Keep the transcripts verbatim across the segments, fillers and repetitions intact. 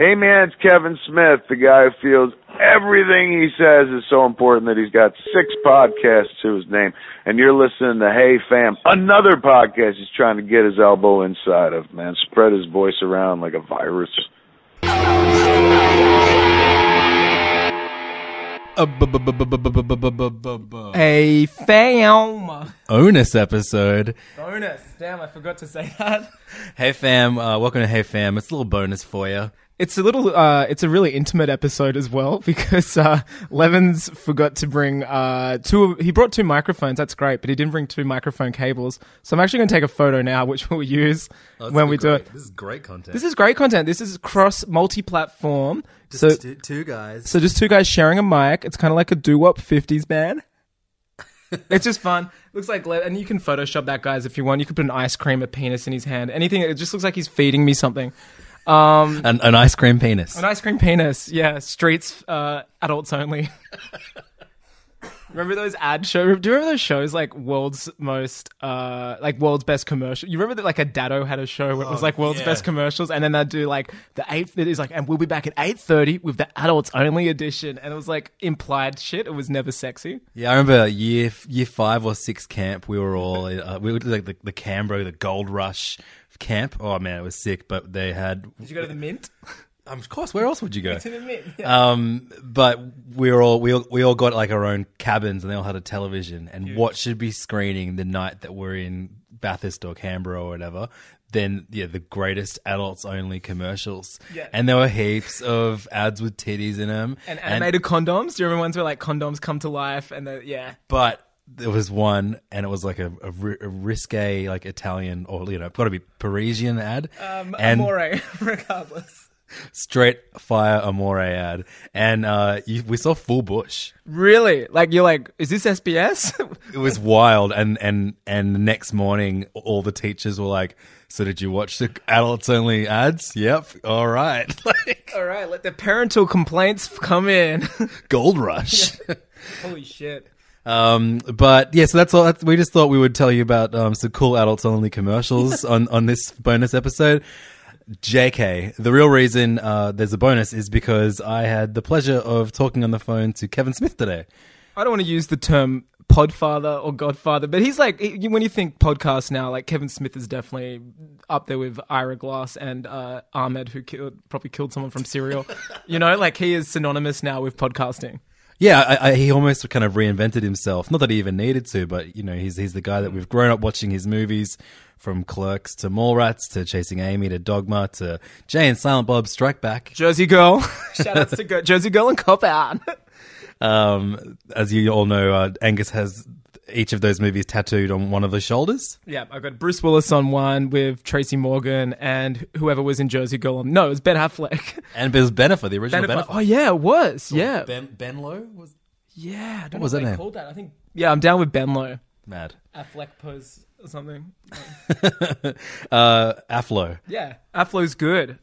Hey, man, it's Kevin Smith, the guy who feels everything he says is so important that he's got six podcasts to his name, and you're listening to Hey Fam, another podcast he's trying to get his elbow inside of, man. Spread his voice around like a virus. Hey Fam. Bonus episode. Bonus. Damn, I forgot to say that. Hey Fam, uh, welcome to Hey Fam. It's a little bonus for you. It's a little, uh, it's a really intimate episode as well because, uh, Levins forgot to bring, uh, two, he brought two microphones. That's great, but he didn't bring two microphone cables. So I'm actually going to take a photo now, which we'll use oh, when we great. do it. This is great content. This is great content. This is cross multi-platform. Just so, two, two guys. So just two guys sharing a mic. It's kind of like a doo-wop fifties band. It's just fun. Looks like, Le- and you can Photoshop that, guys, if you want. You could put an ice cream, a penis in his hand, anything. It just looks like he's feeding me something. Um, an, an ice cream penis. An ice cream penis, yeah. Streets, uh, adults only. Remember those ad shows? Do you remember those shows like World's Most, uh, like World's Best Commercial? You remember that like a Dado had a show where oh, it was like World's yeah. Best Commercials, and then they'd do like the eighth, it is like, and we'll be back at eight thirty with the adults only edition, and it was like implied shit. It was never sexy. Yeah, I remember year year five or six camp, we were all, uh, we were like the, the Canberra, the Gold Rush camp. Oh man, it was sick, but they had... Did you go to the Mint? Um, of course, where else would you go? To the Mint. Yeah. Um, but we were all, we all, we all got like our own cabins and they all had a television. And Huge. What should be screening the night that we're in Bathurst or Canberra or whatever? Then, yeah, the greatest adults only commercials. Yeah. And there were heaps of ads with titties in them. And animated and, condoms. Do you remember ones where like condoms come to life? And the, yeah. But... There was one, and it was like a, a, a risque, like Italian or, you know, got to be Parisian ad. Um, and Amore, regardless. Straight fire Amore ad. And uh, you, we saw full bush. Really? Like, you're like, is this S B S? It was wild. And, and, and the next morning, all the teachers were like, so did you watch the adults only ads? Yep. All right. Like, all right. Let the parental complaints come in. Gold Rush. Yeah. Holy shit. Um, but yeah, so that's all. That's, we just thought we would tell you about um, some cool adults only commercials on, on this bonus episode. J K, the real reason uh, there's a bonus is because I had the pleasure of talking on the phone to Kevin Smith today. I don't want to use the term podfather or godfather, but he's like, he, when you think podcast now, like Kevin Smith is definitely up there with Ira Glass and uh, Ahmed, who killed, probably killed someone from Serial. You know, like he is synonymous now with podcasting. Yeah, I, I, he almost kind of reinvented himself. Not that he even needed to, but, you know, he's he's the guy that we've grown up watching his movies, from Clerks to Mallrats to Chasing Amy to Dogma to Jay and Silent Bob Strike Back. Jersey Girl. Shout outs to Go- Jersey Girl and Cop Out. um, as you all know, uh, Angus has each of those movies tattooed on one of the shoulders. Yeah, I've got Bruce Willis on one with Tracy Morgan and whoever was in Jersey Girl on... No, it was Ben Affleck. And it was Bennifer, the original Bennifer. Bennifer. Oh, yeah, it was. Yeah. Ben, Benlow was... Yeah, I don't what know was what that they name? called that. I think... Yeah, I'm down with Benlow. Mad. Affleck pose or something. uh, Afflo. Yeah, Afflo's good.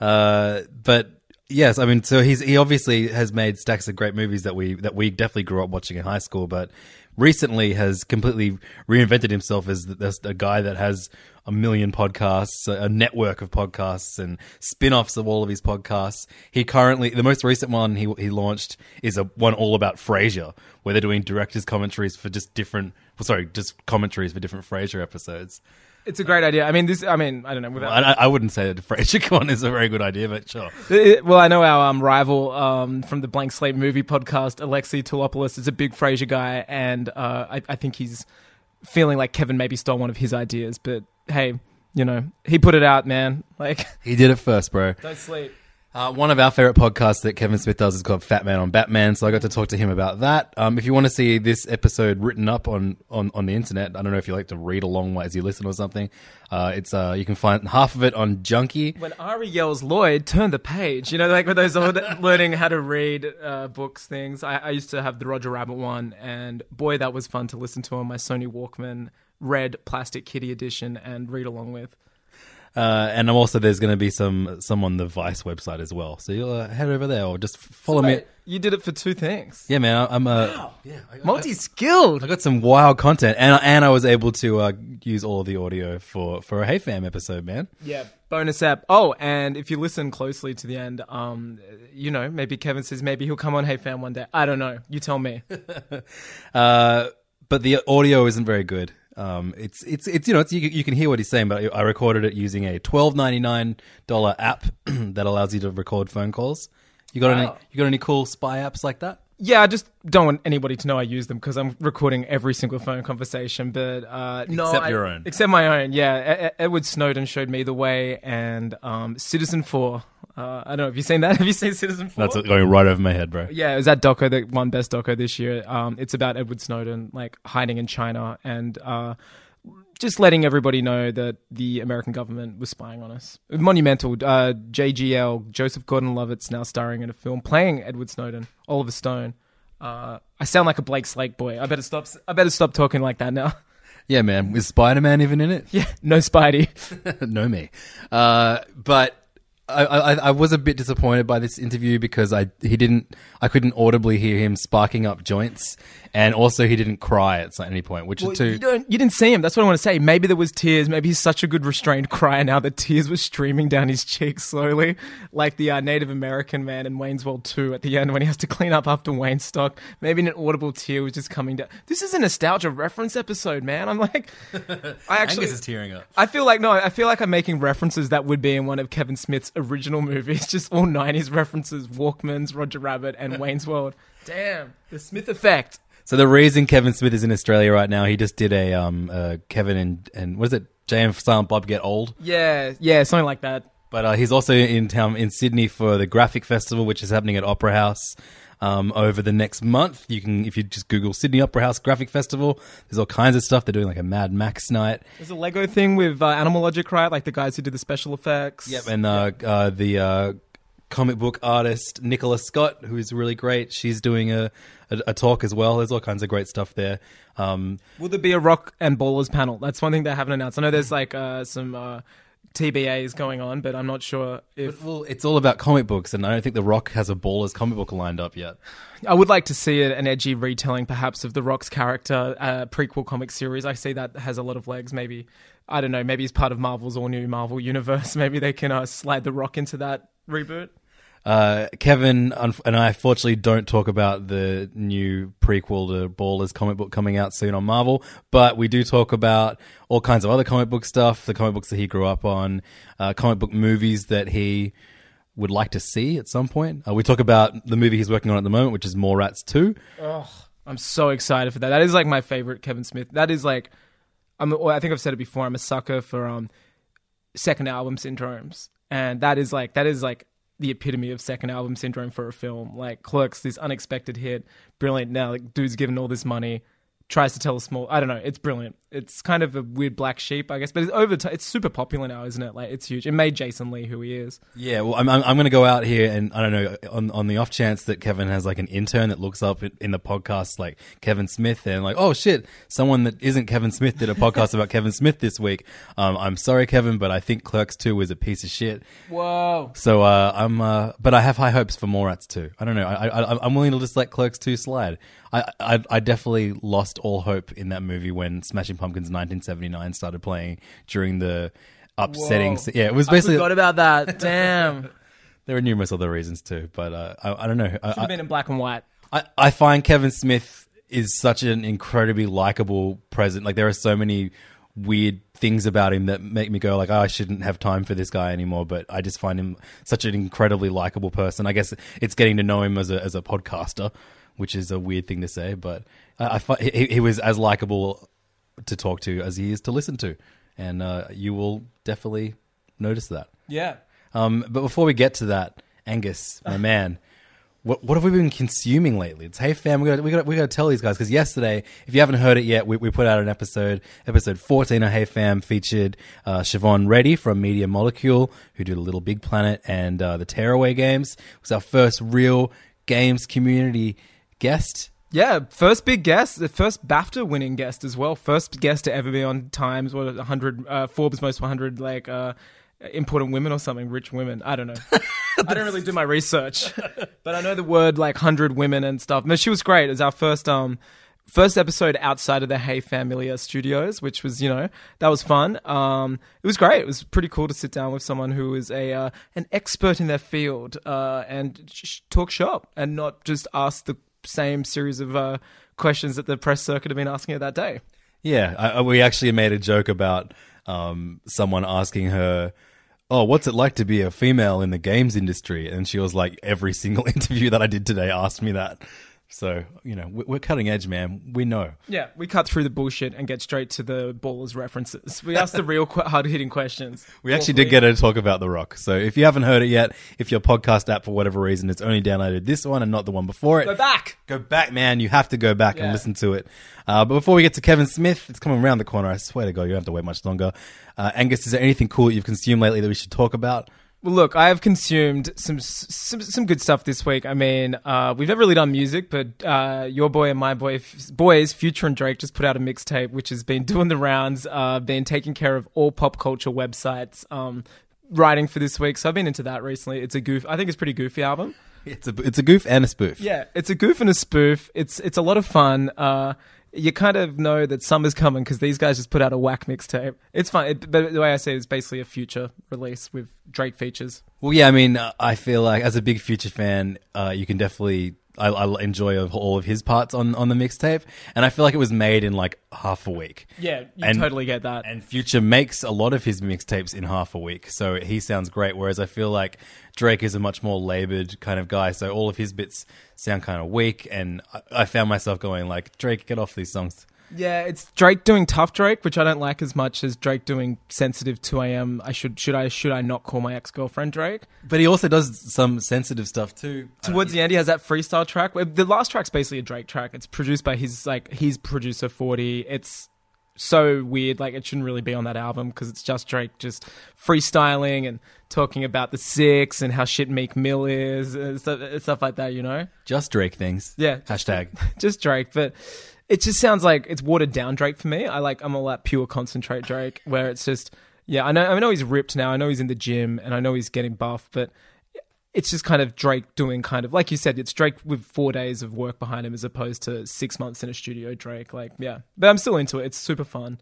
Uh, but... Yes, I mean, so he's he obviously has made stacks of great movies that we that we definitely grew up watching in high school, but recently has completely reinvented himself as, the, as a guy that has a million podcasts, a network of podcasts, and spin-offs of all of his podcasts. He currently, the most recent one he he launched is a one all about Frasier, where they're doing directors' commentaries for just different, well, sorry, just commentaries for different Frasier episodes. It's a great idea. I mean, this. I mean, I don't know. Without well, I, I wouldn't say that the FrasierCon is a very good idea, but sure. It, well, I know our um, rival um, from the Blank Slate movie podcast, Alexi Tulopoulos, is a big Frasier guy, and uh, I, I think he's feeling like Kevin maybe stole one of his ideas. But hey, you know, he put it out, man. Like he did it first, bro. Don't sleep. Uh, one of our favorite podcasts that Kevin Smith does is called Fat Man on Batman, so I got to talk to him about that. Um, if you want to see this episode written up on, on, on the internet, I don't know if you like to read along as you listen or something, uh, it's uh, you can find half of it on Junkie. When Ari yells, Lloyd, turn the page. You know, like with those old learning how to read uh, books things. I, I used to have the Roger Rabbit one, and boy, that was fun to listen to on my Sony Walkman red plastic kitty edition and read along with. Uh, and I'm also there's going to be some some on the Vice website as well, so you'll uh, head over there or just follow so, me. Mate, you did it for two things. Yeah, man, I, I'm a wow. yeah, multi-skilled. I, I got some wild content, and and I was able to uh, use all of the audio for for a Hey Fam episode, man. Yeah, Bonus app. Oh, and if you listen closely to the end, um, you know, maybe Kevin says maybe he'll come on Hey Fam one day. I don't know. You tell me. uh, but the audio isn't very good. Um, it's it's it's you know it's, you, you can hear what he's saying, but I recorded it using a twelve ninety-nine dollar app that allows you to record phone calls. You got wow. any you got any cool spy apps like that? Yeah, I just don't want anybody to know I use them because I'm recording every single phone conversation. But uh, no, except I, your own, except my own. Yeah, e- Edward Snowden showed me the way, and um, Citizen Four. Uh, I don't know. Have you seen that? Have you seen Citizen Four? That's going right over my head, bro. Yeah, it was that doco, the one best doco this year. Um, it's about Edward Snowden, like hiding in China and uh, just letting everybody know that the American government was spying on us. Monumental. Uh, J G L, Joseph Gordon-Levitt's now starring in a film playing Edward Snowden, Oliver Stone. Uh, I sound like a Blake Slate boy. I better stop. I better stop talking like that now. Yeah, man. Is Spider-Man even in it? Yeah, no Spidey, no me. Uh, but. I, I, I was a bit disappointed by this interview because I he didn't I couldn't audibly hear him sparking up joints, and also he didn't cry at any point, which well, are two. You, don't, you didn't see him. That's what I want to say. Maybe there was tears. Maybe he's such a good restrained crier now that tears were streaming down his cheeks slowly, like the uh, Native American man in Wayne's World Two at the end when he has to clean up after Wayne's stock. Maybe an audible tear was just coming down. This is a nostalgia reference episode, man. I'm like, I actually Angus is tearing up. I feel like no, I feel like I'm making references that would be in one of Kevin Smith's original movies, just all nineties references, Walkmans, Roger Rabbit, and Wayne's World. Damn, the Smith effect. So the reason Kevin Smith is in Australia right now, he just did a um, uh, Kevin and, and what is it, Jay and Silent Bob Get Old? Yeah, yeah, something like that. But uh, he's also in town in Sydney for the Graphic Festival, which is happening at Opera House um, over the next month. You can, if you just Google Sydney Opera House Graphic Festival, there's all kinds of stuff. They're doing like a Mad Max night. There's a Lego thing with uh, Animal Logic, right? Like the guys who did the special effects. Yep, and uh, yep. Uh, the uh, comic book artist Nicola Scott, who is really great, she's doing a, a, a talk as well. There's all kinds of great stuff there. Um, Will there be a Rock and Ballers panel? That's one thing they haven't announced. I know there's like uh, some... Uh, T B A is going on, but I'm not sure if... But, well, it's all about comic books, and I don't think The Rock has a Ballers comic book lined up yet. I would like to see an edgy retelling, perhaps, of The Rock's character uh, prequel comic series. I see that has a lot of legs, maybe. I don't know, maybe he's part of Marvel's all-new Marvel universe. Maybe they can uh, slide The Rock into that reboot. Uh, Kevin un- and I, fortunately, don't talk about the new prequel to Ballers comic book coming out soon on Marvel, but we do talk about all kinds of other comic book stuff, the comic books that he grew up on, uh, comic book movies that he would like to see at some point. Uh, we talk about the movie he's working on at the moment, which is Mallrats two. Oh, I'm so excited for that. That is like my favorite Kevin Smith. That is like, I'm, I think I've said it before, I'm a sucker for um, second album syndromes. And that is like, that is like, the epitome of second album syndrome for a film. Like Clerks, this unexpected hit, brilliant. Now, like, dude's given all this money, tries to tell a small... I don't know, it's brilliant. It's kind of a weird black sheep, I guess, but it's over. T- it's super popular now, isn't it? Like, it's huge. It made Jason Lee who he is. Yeah, well, I'm I'm, I'm going to go out here and, I don't know, on, on the off chance that Kevin has, like, an intern that looks up in the podcast, like, Kevin Smith, and like, oh, shit, someone that isn't Kevin Smith did a podcast about Kevin Smith this week. Um, I'm sorry, Kevin, but I think Clerks two is a piece of shit. Whoa. So, uh, I'm, uh, but I have high hopes for Mallrats two. I don't know. I, I, I'm willing to just let Clerks two slide. I, I, I definitely lost all hope in that movie when Smashing Pumpkins nineteen seventy-nine started playing during the upsetting... Se- yeah, it was basically... I forgot about that. Damn. There were numerous other reasons too, but uh, I, I don't know. Should I, have been in black and white. I, I find Kevin Smith is such an incredibly likable present. Like, there are so many weird things about him that make me go like, oh, I shouldn't have time for this guy anymore, but I just find him such an incredibly likable person. I guess it's getting to know him as a as a podcaster, which is a weird thing to say, but I, I he, he was as likable to talk to as he is to listen to, and uh, you will definitely notice that. Yeah. Um, but before we get to that, Angus, my man, what what have we been consuming lately? It's Hey Fam. We got we got we got to tell these guys because yesterday, if you haven't heard it yet, we, we put out an episode, episode fourteen of Hey Fam, featured uh, Siobhan Reddy from Media Molecule, who did Little Big Planet and uh, the Tearaway Games. It was our first real games community guest. Yeah, first big guest, the first BAFTA winning guest as well. First guest to ever be on Times, what, one hundred, uh, Forbes most one hundred, like, uh, important women or something, rich women. I don't know. I don't really do my research, but I know the word, like, one hundred women and stuff. No, she was great. It was our first, um, first episode outside of the Hey Familia studios, which was, you know, that was fun. Um, it was great. It was pretty cool to sit down with someone who is a uh, an expert in their field uh, and sh- talk shop and not just ask the same series of uh, questions that the press circuit have been asking her that day. Yeah, I, we actually made a joke about um, someone asking her, oh, what's it like to be a female in the games industry? And she was like, every single interview that I did today asked me that. So, you know, we're cutting edge, man. We know. Yeah, we cut through the bullshit and get straight to the ballers references. We ask the real hard-hitting questions. We actually did get to talk about The Rock. So if you haven't heard it yet, if your podcast app, for whatever reason, it's only downloaded this one and not the one before it. Go back. Go back, man. You have to go back yeah. and listen to it. Uh, but before we get to Kevin Smith, it's coming around the corner. I swear to God, you don't have to wait much longer. Uh, Angus, is there anything cool that you've consumed lately that we should talk about? Well, look, I have consumed some some, some good stuff this week. I mean, uh, we've never really done music, but uh, your boy and my boy, f- boys, Future and Drake, just put out a mixtape, which has been doing the rounds, uh, been taking care of all pop culture websites, um, writing for this week. So I've been into that recently. It's a goof. I think it's a pretty goofy album. It's a it's a goof and a spoof. Yeah, it's a goof and a spoof. It's it's a lot of fun. Uh, you kind of know that summer's coming because these guys just put out a whack mixtape. It's fun. It, but the way I say it is basically a Future release with Drake features. Well, yeah, I mean, uh, I feel like as a big Future fan, uh, you can definitely... I, I enjoy all of his parts on, on the mixtape. And I feel like it was made in like half a week. Yeah, you and, totally get that. And Future makes a lot of his mixtapes in half a week. So he sounds great. Whereas I feel like Drake is a much more labored kind of guy. So all of his bits sound kind of weak. And I, I found myself going like, Drake, get off these songs. Yeah, it's Drake doing tough Drake, which I don't like as much as Drake doing sensitive two a.m. I should should I should I not call my ex-girlfriend Drake? But he also does some sensitive stuff too. Towards the end, he has that freestyle track. The last track's basically a Drake track. It's produced by his like his producer forty. It's so weird. Like it shouldn't really be on that album because it's just Drake just freestyling and talking about the six and how shit Meek Mill is and stuff, stuff like that. You know, just Drake things. Yeah, hashtag just Drake, but. It just sounds like it's watered down Drake for me. I like, I'm all that pure concentrate Drake where it's just, yeah, I know, I know he's ripped now. I know he's in the gym and I know he's getting buff, but it's just kind of Drake doing kind of, like you said, it's Drake with four days of work behind him as opposed to six months in a studio Drake. Like, yeah, but I'm still into it. It's super fun.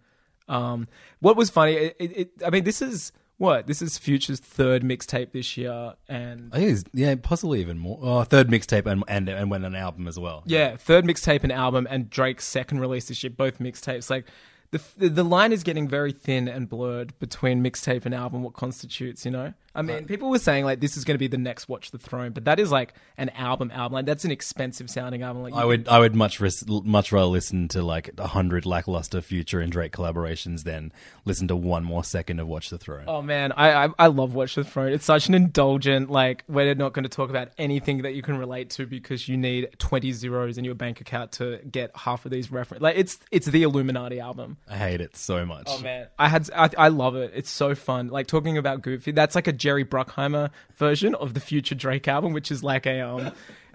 Um, what was funny, it, it, I mean, this is what? This is Future's third mixtape this year. And I think it's, yeah, possibly even more. Oh, third mixtape and, and, and when an album as well. Yeah, third mixtape and album and Drake's second release this year, both mixtapes. Like the the line is getting very thin and blurred between mixtape and album, what constitutes, you know? I mean, right. People were saying like this is going to be the next Watch the Throne, but that is like an album album. Like that's an expensive sounding album. Like I would, can- I would much ris- much rather listen to like a hundred lackluster Future and Drake collaborations than listen to one more second of Watch the Throne. Oh man, I I, I love Watch the Throne. It's such an indulgent like we're not going to talk about anything that you can relate to because you need twenty zeros in your bank account to get half of these references. Like it's it's the Illuminati album. I hate it so much. Oh man, I had I, I love it. It's so fun. Like talking about Goofy, that's like a Jerry Bruckheimer version of the Future Drake album, which is like a um,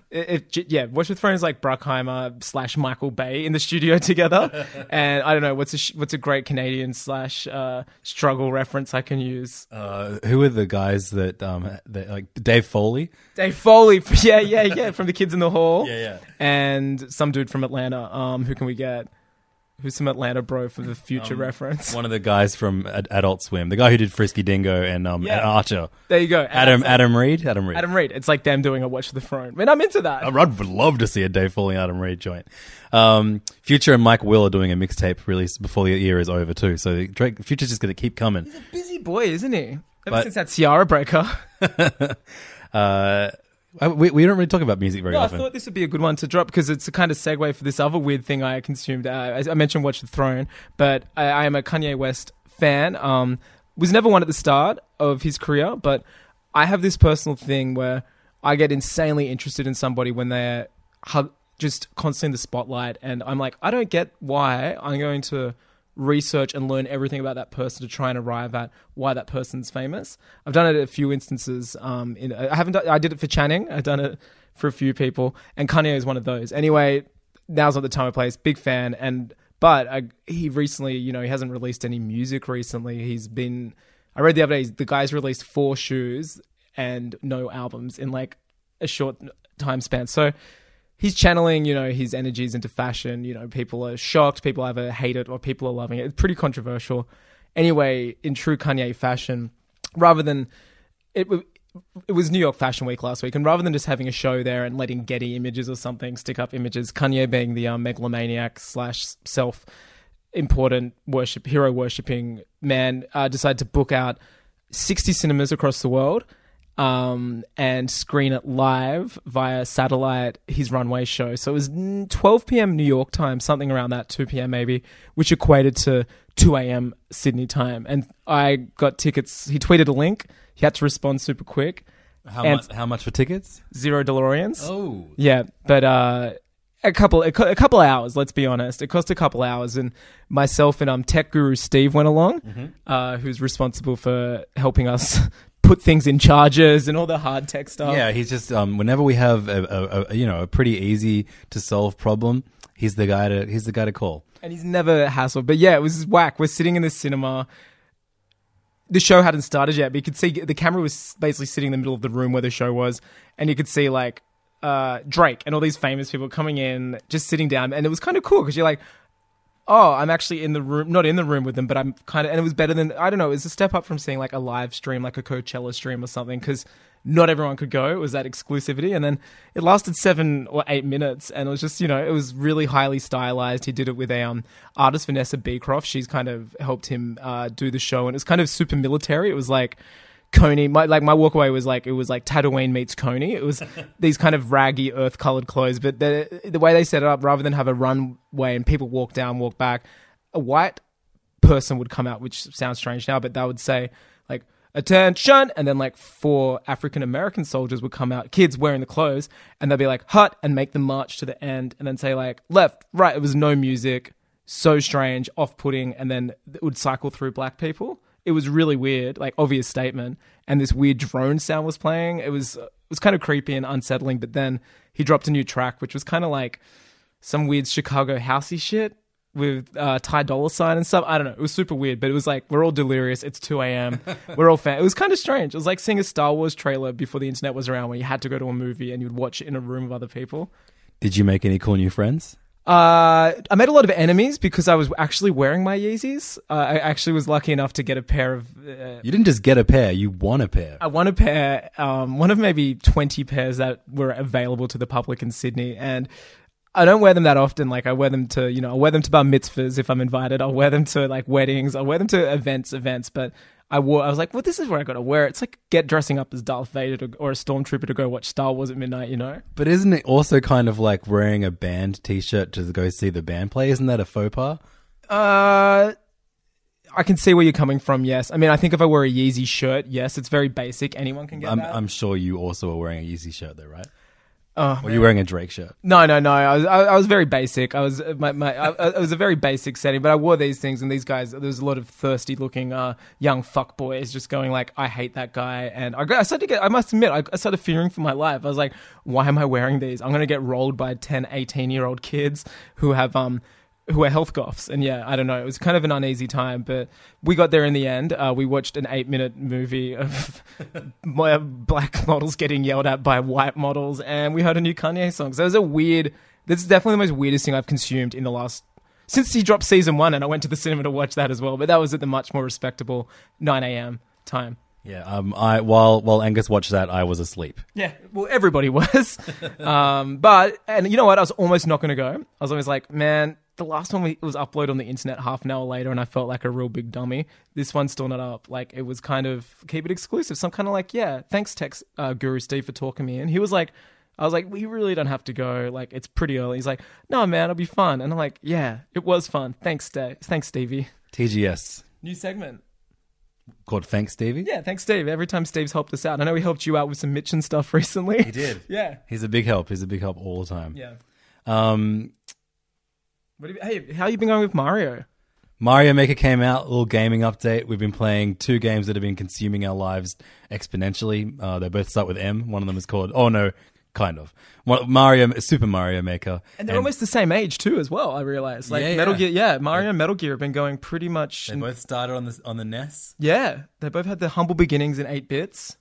it, it, yeah, Watch the Throne is like Bruckheimer slash Michael Bay in the studio together, and I don't know what's a what's a great Canadian slash uh, struggle reference I can use. Uh, who are the guys that um that, like Dave Foley? Dave Foley, yeah, yeah, yeah, from the Kids in the Hall, yeah, yeah, and some dude from Atlanta. Um, who can we get? Who's some Atlanta bro for the Future um, reference? One of the guys from Ad- Adult Swim. The guy who did Frisky Dingo and um yeah. and Archer. There you go. Adam Adam, Adam Reed. Adam Reed. Adam Reed. It's like them doing a Watch the Throne. Man, I'm into that. I'd love to see a Dave Foley Adam Reed joint. Um, Future and Mike Will are doing a mixtape release before the year is over too. So Drake, Future's just going to keep coming. He's a busy boy, isn't he? Ever but, since that Ciara breaker. uh... I, we, we don't really talk about music very no, often. I thought this would be a good one to drop because it's a kind of segue for this other weird thing I consumed. Uh, I, I mentioned Watch the Throne, but I, I am a Kanye West fan. Um, was never one at the start of his career, but I have this personal thing where I get insanely interested in somebody when they're hug- just constantly in the spotlight. And I'm like, I don't get why I'm going to research and learn everything about that person to try and arrive at why that person's famous. I've done it at a few instances. Um, in, I haven't. Done, I did it for Channing. I've done it for a few people, and Kanye is one of those. Anyway, now's not the time or place. Big fan, and but I, he recently, you know, he hasn't released any music recently. He's been. I read the other day the guy's released four shoes and no albums in like a short time span. So he's channeling, you know, his energies into fashion. You know, people are shocked, people either hate it or people are loving it. It's pretty controversial. Anyway, in true Kanye fashion, rather than it, it was New York Fashion Week last week, and rather than just having a show there and letting Getty images or something stick up images, Kanye being the um, megalomaniac slash self important worship hero worshipping man uh, decided to book out sixty cinemas across the world um, and screen it live via satellite, his runway show. So it was twelve p.m. New York time, something around that, two p.m. maybe, which equated to two a.m. Sydney time. And I got tickets. He tweeted a link. He had to respond super quick. How much? How much for tickets? Zero DeLoreans. Oh, yeah, but uh, a couple, a, a couple hours. Let's be honest, it cost a couple hours. And myself and um, tech guru Steve went along, mm-hmm. uh, who's responsible for helping us put things in chargers and all the hard tech stuff. Yeah, he's just um, whenever we have a, a, a you know a pretty easy to solve problem, he's the guy to he's the guy to call. And he's never hassled. But yeah, it was whack. We're sitting in the cinema. The show hadn't started yet, but you could see the camera was basically sitting in the middle of the room where the show was, and you could see like uh, Drake and all these famous people coming in, just sitting down, and it was kind of cool because you're like, oh, I'm actually in the room, not in the room with them, but I'm kind of, and it was better than, I don't know, it was a step up from seeing like a live stream, like a Coachella stream or something, because not everyone could go. It was that exclusivity, and then it lasted seven or eight minutes, and it was just, you know, it was really highly stylized. He did it with a um, artist, Vanessa Beecroft. She's kind of helped him uh, do the show, and it was kind of super military. It was like Coney, my, like my walkaway was like, it was like Tatooine meets Coney. It was these kind of raggy earth-colored clothes, but the, the way they set it up, rather than have a runway and people walk down, walk back, a white person would come out, which sounds strange now, but they would say like, attention, and then like four African-American soldiers would come out, kids wearing the clothes, and they'd be like, hut, and make them march to the end, and then say like, left, right. It was no music, so strange, off-putting, and then it would cycle through black people. It was really weird, like obvious statement. And this weird drone sound was playing. It was it was kind of creepy and unsettling. But then he dropped a new track, which was kind of like some weird Chicago housey shit with uh, Ty Dolla Sign and stuff. I don't know. It was super weird, but it was like, we're all delirious. It's two a.m. We're all fans. It was kind of strange. It was like seeing a Star Wars trailer before the internet was around, where you had to go to a movie and you'd watch it in a room of other people. Did you make any cool new friends? Uh, I made a lot of enemies because I was actually wearing my Yeezys. Uh, I actually was lucky enough to get a pair of... Uh, you didn't just get a pair, you won a pair. I won a pair, um, one of maybe twenty pairs that were available to the public in Sydney. And I don't wear them that often. Like I wear them to, you know, I wear them to bar mitzvahs if I'm invited. I'll wear them to like weddings. I'll wear them to events, events. But I wore, I was like, well, this is where I got to wear it. It's like get dressing up as Darth Vader to, or a stormtrooper to go watch Star Wars at midnight, you know? But isn't it also kind of like wearing a band t-shirt to go see the band play? Isn't that a faux pas? Uh, I can see where you're coming from, yes. I mean, I think if I wear a Yeezy shirt, yes, it's very basic. Anyone can get I'm, that. I'm sure you also are wearing a Yeezy shirt though, right? Oh, were you wearing a Drake shirt? No, no, no. I was, I, I was very basic. I was, my, my, I, I was a very basic setting, but I wore these things, and these guys. There was a lot of thirsty-looking uh, young fuck boys just going like, "I hate that guy," and I, I started to get. I must admit, I, I started fearing for my life. I was like, "Why am I wearing these? I'm going to get rolled by ten, eighteen-year-old kids who have um, who are health goths." And yeah, I don't know. It was kind of an uneasy time, but we got there in the end. Uh, we watched an eight-minute movie of black models getting yelled at by white models, and we heard a new Kanye song. So it was a weird... This is definitely the most weirdest thing I've consumed in the last... Since he dropped season one, and I went to the cinema to watch that as well, but that was at the much more respectable nine a.m. time. Yeah, um, I while while Angus watched that, I was asleep. Yeah, well, everybody was. um, but, and you know what? I was almost not going to go. I was always like, man... The last one we, was uploaded on the internet half an hour later, and I felt like a real big dummy. This one's still not up. Like, it was kind of, keep it exclusive. So I'm kind of like, yeah, thanks, Tech uh, Guru Steve, for talking me in. He was like, I was like, we really don't have to go. Like, it's pretty early. He's like, no, man, it'll be fun. And I'm like, yeah, it was fun. Thanks, Dave. Thanks, Stevie. T G S. New segment. Called Thanks, Stevie? Yeah, Thanks, Steve. Every time Steve's helped us out. I know he helped you out with some Mitch and stuff recently. He did. Yeah. He's a big help. He's a big help all the time. Yeah. Um... What have you, hey, how you been going with Mario? Mario Maker came out, a little gaming update. We've been playing two games that have been consuming our lives exponentially. Uh, they both start with M. One of them is called, oh no, kind of. Mario, Super Mario Maker. And they're and, almost the same age too as well, I realized. Like yeah, Metal yeah. Gear, yeah, Mario and Metal Gear have been going pretty much. They in, both started on the, on the N E S. Yeah, they both had their humble beginnings in eight bits.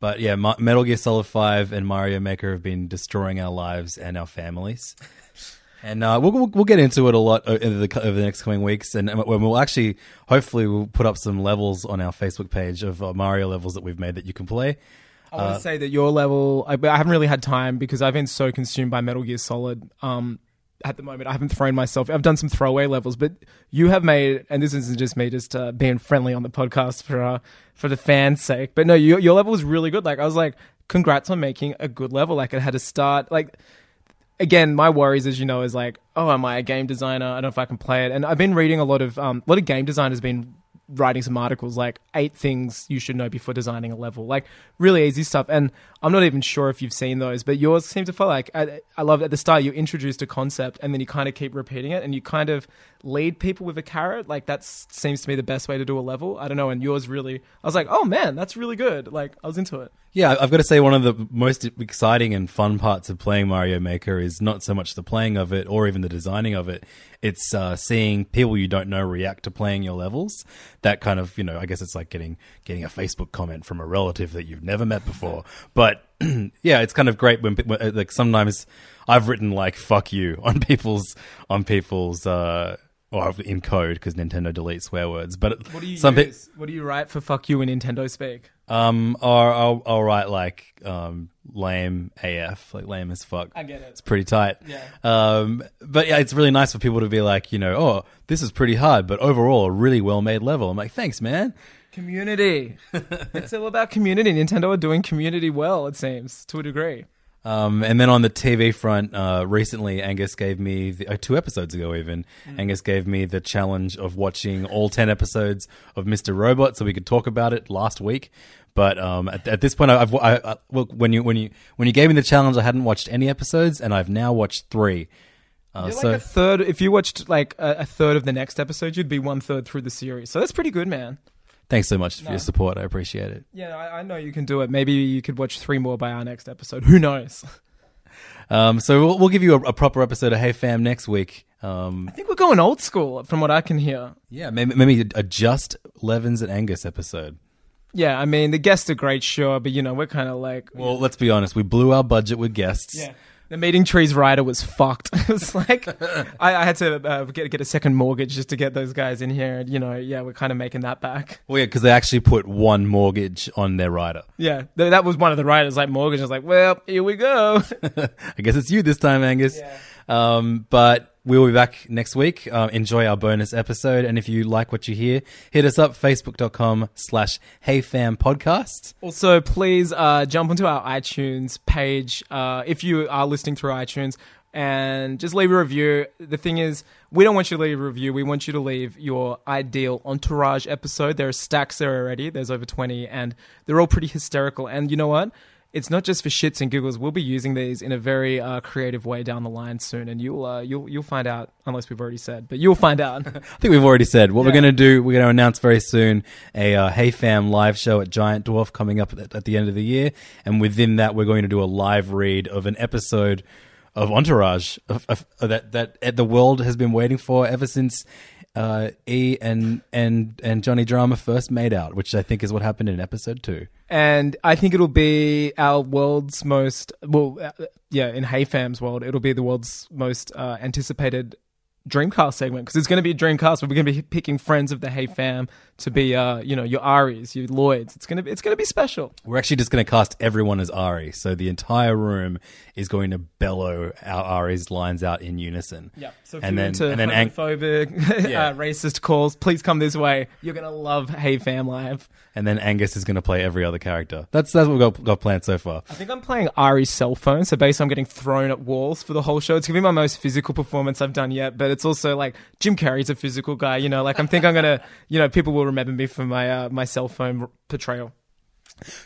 But yeah, Ma- Metal Gear Solid five and Mario Maker have been destroying our lives and our families. And uh, we'll, we'll we'll get into it a lot over the, over the next coming weeks, and we'll actually, hopefully, we'll put up some levels on our Facebook page of uh, Mario levels that we've made that you can play. I uh, want to say that your level, I, I haven't really had time because I've been so consumed by Metal Gear Solid. Um, at the moment, I haven't thrown myself. I've done some throwaway levels, but you have made, and this isn't just me, just uh, being friendly on the podcast for uh, for the fans' sake. But no, your your level was really good. Like I was like, congrats on making a good level. Like it had a start, like. Again, my worries, as you know, is like, oh, am I a game designer? I don't know if I can play it. And I've been reading a lot of, um, a lot of game designers have been writing some articles like eight things you should know before designing a level, like really easy stuff. And I'm not even sure if you've seen those, but yours seemed to feel like, I, I love at the start, you introduced a concept and then you kind of keep repeating it and you kind of lead people with a carrot. Like that seems to me the best way to do a level. I don't know. And yours really, I was like, oh man, that's really good. Like I was into it. Yeah, I've got to say one of the most exciting and fun parts of playing Mario Maker is not so much the playing of it or even the designing of it. It's uh, seeing people you don't know react to playing your levels. That kind of, you know, I guess it's like getting getting a Facebook comment from a relative that you've never met before. But yeah, it's kind of great when, when like sometimes I've written like "fuck you" on people's on people's. Uh, Or in code because Nintendo deletes swear words. But what do you some use? Pe- what do you write for "fuck you" in Nintendo speak? Um, or I'll, I'll write like um, lame A F, like lame as fuck. I get it. It's pretty tight. Yeah. Um, but yeah, it's really nice for people to be like, you know, oh, this is pretty hard, but overall a really well made level. I'm like, thanks, man. Community. It's all about community. Nintendo are doing community well, it seems, to a degree. Um, and then on the T V front, uh, recently Angus gave me, the, uh, two episodes ago even, mm. Angus gave me the challenge of watching all ten episodes of Mister Robot so we could talk about it last week. But um, at, at this point, I've, I, I, look, when you when you, when you gave me the challenge, I hadn't watched any episodes and I've now watched three. Uh, You're so like a third, if you watched like a, a third of the next episode, you'd be one third through the series. So that's pretty good, man. Thanks so much for no. your support. I appreciate it. Yeah, I, I know you can do it. Maybe you could watch three more by our next episode. Who knows? um, so we'll, we'll give you a, a proper episode of Hey Fam next week. Um, I think we're going old school from what I can hear. Yeah, maybe, maybe a Just Levins and Angus episode. Yeah, I mean, the guests are great, sure, but, you know, we're kind of like... Well, yeah. Let's be honest. We blew our budget with guests. Yeah. The Meeting Trees writer was fucked. It was like, I, I had to uh, get get a second mortgage just to get those guys in here. And, you know, yeah, we're kind of making that back. Well, yeah, because they actually put one mortgage on their writer. Yeah, th- that was one of the writers, like mortgage. I was like, well, here we go. I guess it's you this time, Angus. Yeah. Um, but we will be back next week. Uh, enjoy our bonus episode. And if you like what you hear, hit us up, facebook.com slash heyfampodcast. Also, please uh, jump onto our iTunes page uh, if you are listening through iTunes and just leave a review. The thing is, we don't want you to leave a review. We want you to leave your ideal entourage episode. There are stacks there already. There's over twenty and they're all pretty hysterical. And you know what? It's not just for shits and giggles. We'll be using these in a very uh, creative way down the line soon, and you'll uh, you'll you'll find out. Unless we've already said, but you'll find out. I think we've already said what yeah. we're going to do. We're going to announce very soon a uh, Hey Fam live show at Giant Dwarf coming up at the end of the year, and within that, we're going to do a live read of an episode of Entourage of, of, of that that the world has been waiting for ever since. Uh, E and and and Johnny Drama first made out, which I think is what happened in episode two. And I think it'll be our world's most well, uh, yeah, in Hey Fam's world, it'll be the world's most uh, anticipated Dreamcast segment because it's going to be a Dreamcast. But we're going to be picking friends of the Hey Fam to be, uh, you know, your Aries, your Lloyds. It's gonna be, it's gonna be special. We're actually just going to cast everyone as Ari, so the entire room is going to bellow our Ari's lines out in unison. Yeah. So if and you're then, into and then homophobic, Ang- yeah. uh, racist calls, please come this way. You're gonna love Hey Fam Live. And then Angus is going to play every other character. That's that's what we've got, got planned so far. I think I'm playing Ari's cell phone, so basically I'm getting thrown at walls for the whole show. It's gonna be my most physical performance I've done yet, but it's also like Jim Carrey's a physical guy, you know. Like I think I'm gonna, you know, people will remember me for my uh, my cell phone portrayal.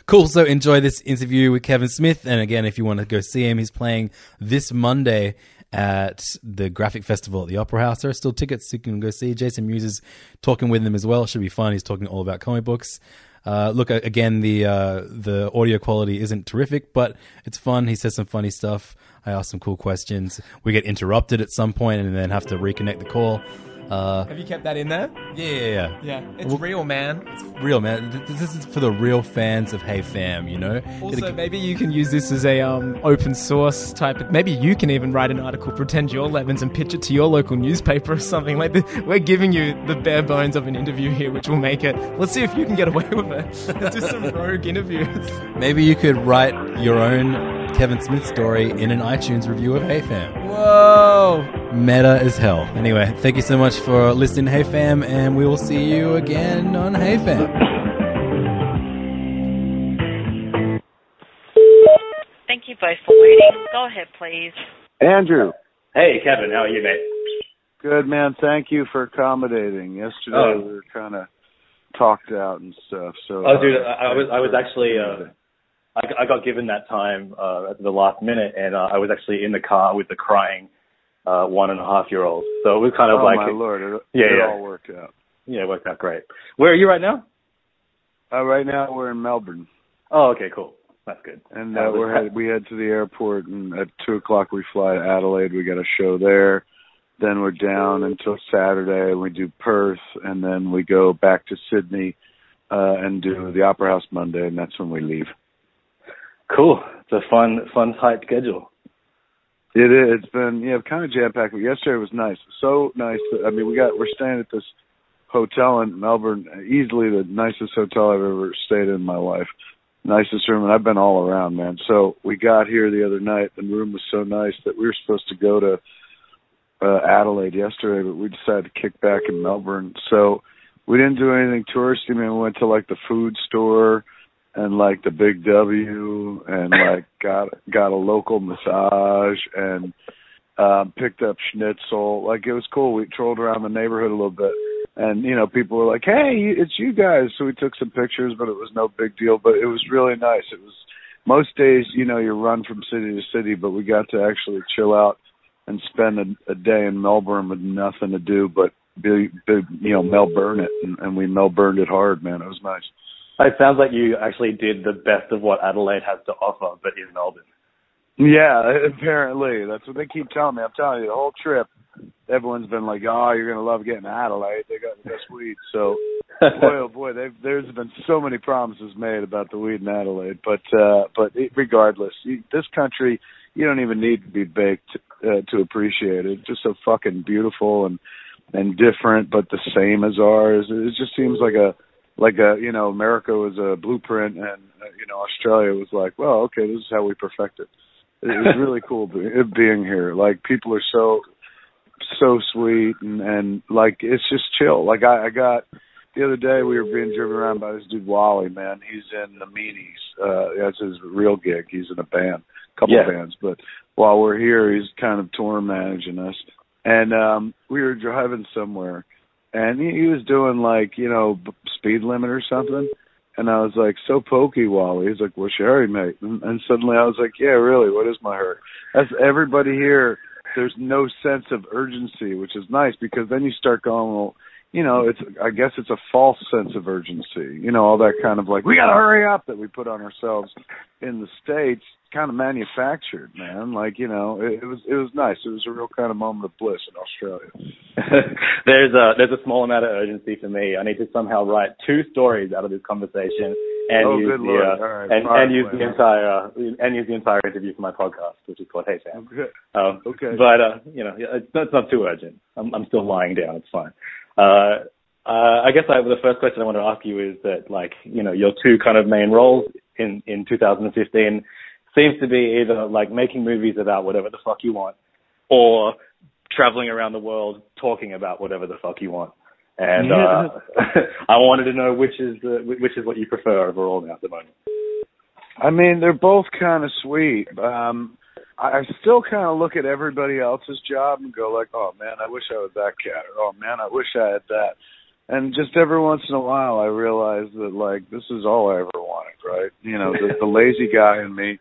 Cool. So enjoy this interview with Kevin Smith. And again, if you want to go see him, he's playing this Monday at the Graphic Festival at the Opera House. There are still tickets you can go see. Jason Mewes is talking with him as well. It should be fun. He's talking all about comic books. Uh, look, again, the uh, the audio quality isn't terrific, but it's fun. He says some funny stuff. I ask some cool questions. We get interrupted at some point and then have to reconnect the call. Uh, Have you kept that in there? Yeah, yeah, yeah. yeah it's well, real, man. It's real, man. This is for the real fans of Hey Fam, you know? Also, it, maybe you can use this as a um, open source type of... Maybe you can even write an article, pretend you're Levins, and pitch it to your local newspaper or something like this. We're giving you the bare bones of an interview here, which will make it... Let's see if you can get away with it. Let's do some rogue interviews. Maybe you could write your own Kevin Smith story in an iTunes review of Hey Fam. Whoa! Meta as hell. Anyway, thank you so much for listening, Hey Fam, and we will see you again on Hey Fam. Thank you both for waiting. Go ahead, please. Andrew. Hey, Kevin. How are you, mate? Good, man. Thank you for accommodating. Yesterday oh. we were kind of talked out and stuff. So. Oh, dude, I, I was I was actually... Uh, I got given that time uh, at the last minute, and uh, I was actually in the car with the crying uh, one and a half year old. So it was kind of oh like, oh my lord, it, yeah, it yeah. all worked out. Yeah, it worked out great. Where are you right now? Uh, right now we're in Melbourne. Oh, okay, cool. That's good. And uh, we're head, we head to the airport, and at two o'clock we fly to Adelaide. We got a show there. Then we're down until Saturday, and we do Perth, and then we go back to Sydney uh, and do the Opera House Monday, and that's when we leave. Cool. It's a fun, fun, tight schedule. It is. It's been, yeah, kind of jam-packed. Yesterday was nice. So nice. That, I mean, we got, we're staying at this hotel in Melbourne, easily the nicest hotel I've ever stayed in my life. Nicest room, and I've been all around, man. So we got here the other night, and the room was so nice that we were supposed to go to uh, Adelaide yesterday, but we decided to kick back in Melbourne. So we didn't do anything touristy. I mean, we went to, like, the food store, and like the Big W, and like got got a local massage, and um, picked up schnitzel. Like it was cool. We trolled around the neighborhood a little bit, and you know people were like, "Hey, it's you guys!" So we took some pictures, but it was no big deal. But it was really nice. It was most days, you know, you run from city to city, but we got to actually chill out and spend a, a day in Melbourne with nothing to do but be, be, you know Melbourne it, and, and we Melbourned it hard, man. It was nice. It sounds like you actually did the best of what Adelaide has to offer, but in Melbourne. Yeah, apparently. That's what they keep telling me. I'm telling you, the whole trip, everyone's been like, oh, you're going to love getting to Adelaide. They got the best weed. So, boy, oh, boy, there's been so many promises made about the weed in Adelaide. But uh, but regardless, this country, you don't even need to be baked uh, to appreciate it. It's just so fucking beautiful and, and different, but the same as ours. It just seems like a... Like, a, you know, America was a blueprint, and, uh, you know, Australia was like, well, okay, this is how we perfect it. It was really cool be- being here. Like, people are so, so sweet, and, and like, it's just chill. Like, I, I got, the other day we were being driven around by this dude, Wally, man. He's in the Meanies. Uh, that's his real gig. He's in a band, a couple yeah. of bands. But while we're here, he's kind of tour managing us. And um, we were driving somewhere. And he, he was doing, like, you know, speed limit or something. And I was like, so pokey, Wally. He's like, well, Sherry, mate. And, and suddenly I was like, yeah, really, what is my hurt? As everybody here, there's no sense of urgency, which is nice because then you start going, well, you know, it's I guess it's a false sense of urgency. You know, all that kind of, like, we got to hurry up that we put on ourselves in the States, kind of manufactured, man. Like, you know, it, it was it was nice. It was a real kind of moment of bliss in Australia. There's a there's a small amount of urgency for me. I need to somehow write two stories out of this conversation and oh, use good the Lord. Uh, All right. and, and use the entire uh, and use the entire interview for my podcast, which is called Hey Sam. Okay. Um, okay. But uh, you know, it's not, it's not too urgent. I'm I'm still lying down. It's fine. Uh, uh, I guess I, the first question I want to ask you is that, like, you know, your two kind of main roles in in two thousand fifteen. Seems to be either like making movies about whatever the fuck you want or traveling around the world talking about whatever the fuck you want. And yeah. uh, I wanted to know which is the, which is what you prefer overall now at the moment. I mean, they're both kind of sweet. Um, I still kind of look at everybody else's job and go like, oh, man, I wish I was that cat. Or, oh, man, I wish I had that. And just every once in a while I realize that, like, this is all I ever wanted, right? You know, the, the lazy guy in me.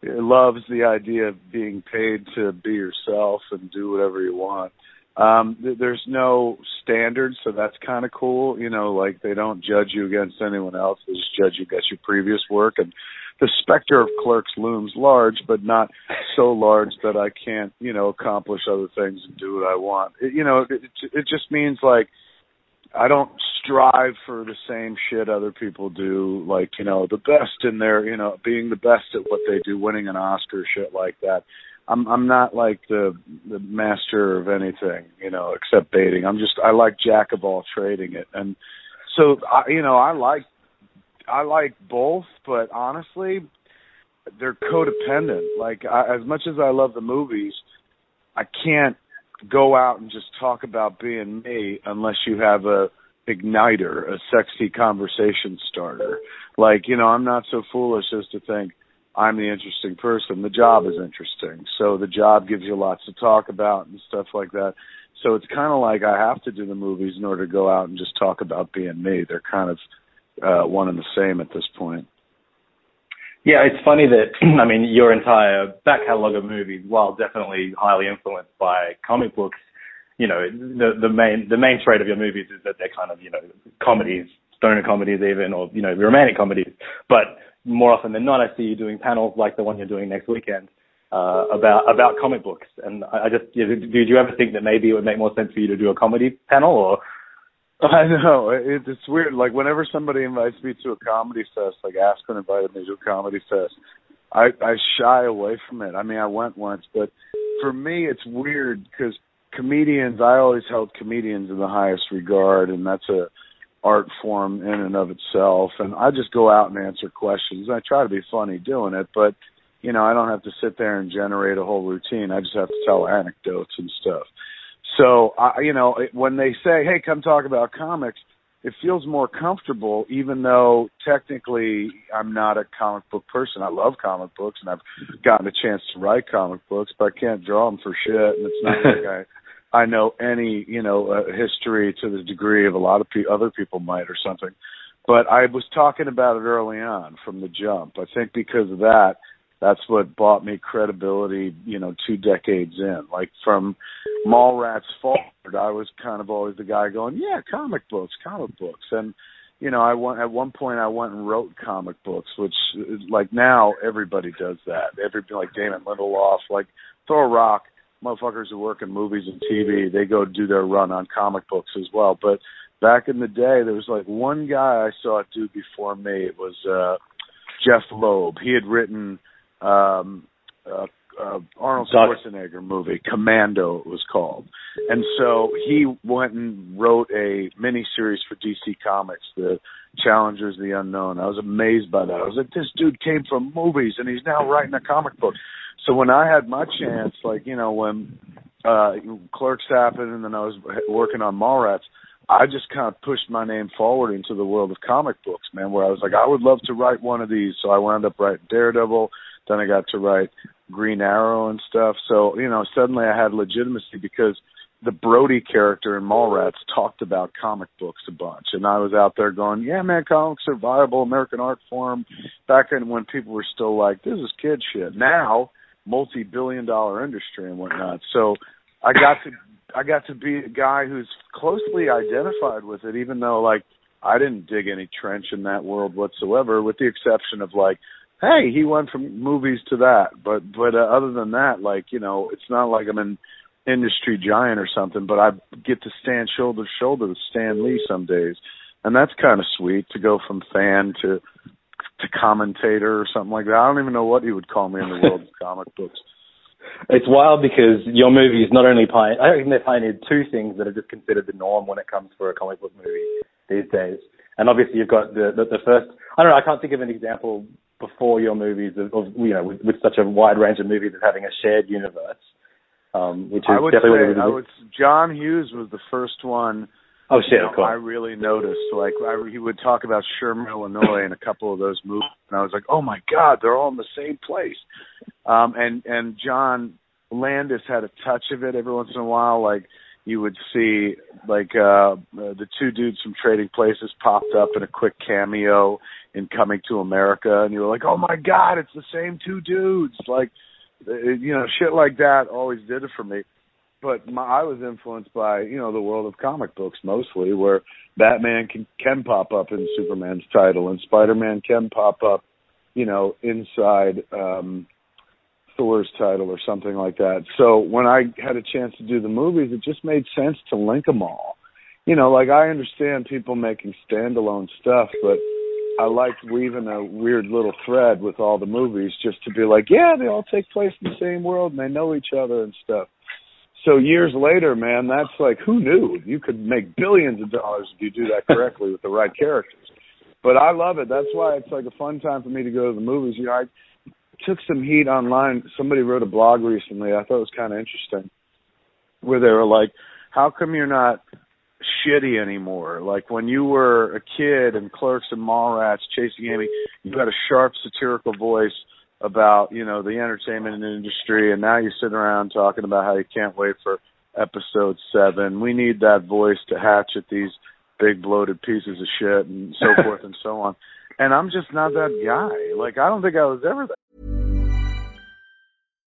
It loves the idea of being paid to be yourself and do whatever you want. Um, th- there's no standards, so that's kind of cool. You know, like they don't judge you against anyone else. They just judge you against your previous work. And the specter of Clerks looms large, but not so large that I can't, you know, accomplish other things and do what I want. It, you know, it, it just means, like, I don't strive for the same shit other people do, like, you know, the best in their, you know, being the best at what they do, winning an Oscar, shit like that. I'm I'm not like the the master of anything, you know, except baiting. I'm just, I like jack of all trading it. And so, I, you know, I like, I like both, but honestly, they're codependent. Like, I, as much as I love the movies, I can't go out and just talk about being me unless you have a igniter, a sexy conversation starter. Like, you know, I'm not so foolish as to think I'm the interesting person. The job is interesting. So the job gives you lots to talk about and stuff like that. So it's kind of like I have to do the movies in order to go out and just talk about being me. They're kind of uh, one and the same at this point. Yeah, it's funny that, I mean, your entire back catalog of movies, while definitely highly influenced by comic books, you know, the, the main the main trait of your movies is that they're kind of, you know, comedies, stoner comedies even, or, you know, romantic comedies. But more often than not, I see you doing panels like the one you're doing next weekend uh, about about comic books. And I just, you know, did you ever think that maybe it would make more sense for you to do a comedy panel? Or I know, it's weird. Like, whenever somebody invites me to a comedy fest, like Aspen invited me to a comedy fest, I, I shy away from it. I mean, I went once, but for me, it's weird because comedians, I always held comedians in the highest regard, and that's a art form in and of itself. And I just go out and answer questions. I try to be funny doing it, but, you know, I don't have to sit there and generate a whole routine. I just have to tell anecdotes and stuff. So, uh, you know, when they say, hey, come talk about comics, it feels more comfortable, even though technically I'm not a comic book person. I love comic books, and I've gotten a chance to write comic books, but I can't draw them for shit. And it's not like I, I know any, you know, uh, history to the degree of a lot of pe- other people might or something. But I was talking about it early on from the jump. I think because of that, that's what bought me credibility, you know, two decades in. Like, from Mallrats forward, I was kind of always the guy going, yeah, comic books, comic books. And, you know, I went, at one point I went and wrote comic books, which, like, now everybody does that. Everybody, like Damon Lindelof, like, throw a rock. Motherfuckers who work in movies and T V, they go do their run on comic books as well. But back in the day, there was, like, one guy I saw do before me. It was uh, Jeff Loeb. He had written... Um, uh, uh, Arnold Schwarzenegger movie, Commando, it was called. And so he went and wrote a miniseries for D C Comics, The Challengers of the Unknown. I was amazed by that. I was like, this dude came from movies, and he's now writing a comic book. So when I had my chance, like, you know, when uh, Clerks happened and then I was working on Mallrats, I just kind of pushed my name forward into the world of comic books, man, where I was like, I would love to write one of these. So I wound up writing Daredevil. Then I got to write Green Arrow and stuff. So, you know, suddenly I had legitimacy because the Brody character in Mallrats talked about comic books a bunch. And I was out there going, yeah, man, comics are viable, American art form. Back in when people were still like, this is kid shit. Now, multi-billion dollar industry and whatnot. So I got to I got to be a guy who's closely identified with it, even though, like, I didn't dig any trench in that world whatsoever, with the exception of, like, hey, he went from movies to that. But but uh, other than that, like, you know, it's not like I'm an industry giant or something, but I get to stand shoulder to shoulder with Stan Lee some days. And that's kind of sweet, to go from fan to to commentator or something like that. I don't even know what he would call me in the world of comic books. It's wild because your movies not only pioneered, I think they pioneered two things that are just considered the norm when it comes for a comic book movie these days. And obviously you've got the the, the first, I don't know, I can't think of an example before your movies, of, of you know, with, with such a wide range of movies of having a shared universe, um, which is I would definitely. Say, what it is. I would, John Hughes was the first one. Oh shit! You know, of course. I really noticed. Like I, he would talk about Sherman, Illinois, in a couple of those movies, and I was like, oh my god, they're all in the same place. Um, and and John Landis had a touch of it every once in a while, like. You would see, like, uh, the two dudes from Trading Places popped up in a quick cameo in Coming to America, and you were like, oh, my God, it's the same two dudes. Like, you know, shit like that always did it for me. But my, I was influenced by, you know, the world of comic books mostly, where Batman can, can pop up in Superman's title, and Spider-Man can pop up you know, inside um, Thor's title or something like that. So when I had a chance to do the movies, it just made sense to link them all. You know, like, I understand people making standalone stuff, but I liked weaving a weird little thread with all the movies just to be like, yeah, they all take place in the same world and they know each other and stuff. So years later, man, that's like, who knew? You could make billions of dollars if you do that correctly with the right characters. But I love it. That's why it's like a fun time for me to go to the movies. You know, I took some heat online. Somebody wrote a blog recently. I thought it was kind of interesting, where they were like, how come you're not shitty anymore? Like, when you were a kid in Clerks and Mallrats, Chasing Amy, you had a sharp satirical voice about, you know, the entertainment industry, and now you sit around talking about how you can't wait for episode seven. We need that voice to hatch at these big bloated pieces of shit and so forth and so on. And I'm just not that guy. Like, I don't think I was ever that.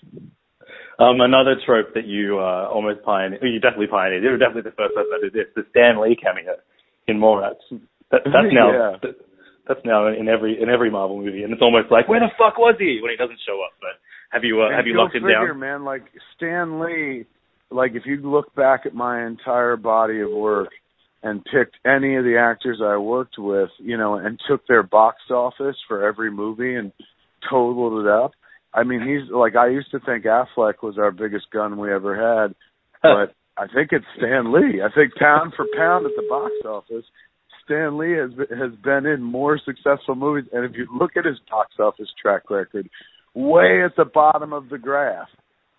Um, another trope that you uh, almost pioneered, you definitely pioneered, you were definitely the first person that did this, the Stan Lee cameo in Mallrats. That, that's now yeah. that, that's now in every in every Marvel movie, and it's almost like, where the fuck was he when he doesn't show up? But have you uh, have you locked figure, him down? Man, like Stan Lee, like if you look back at my entire body of work and picked any of the actors I worked with, you know, and took their box office for every movie and totaled it up. I mean, he's like, I used to think Affleck was our biggest gun we ever had, but I think it's Stan Lee. I think pound for pound at the box office, Stan Lee has has been in more successful movies. And if you look at his box office track record, way at the bottom of the graph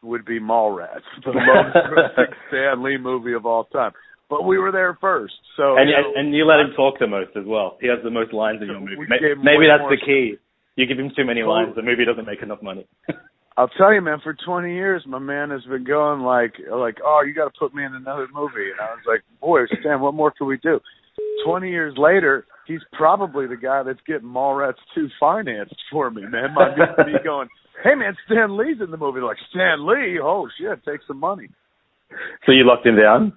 would be Mallrats, the most grossing Stan Lee movie of all time. but we were there first. So and you, know, and you let him talk the most as well. He has the most lines in your movie. Maybe that's the key. Stuff. You give him too many lines, the movie doesn't make enough money. I'll tell you, man, for twenty years, my man has been going like, like, oh, you got to put me in another movie. And I was like, boy, Stan, what more can we do? twenty years later, he's probably the guy that's getting Mallrats two financed for me, man. My dude be going, hey, man, Stan Lee's in the movie. They're like, Stan Lee? Oh, shit, take some money. So you locked him down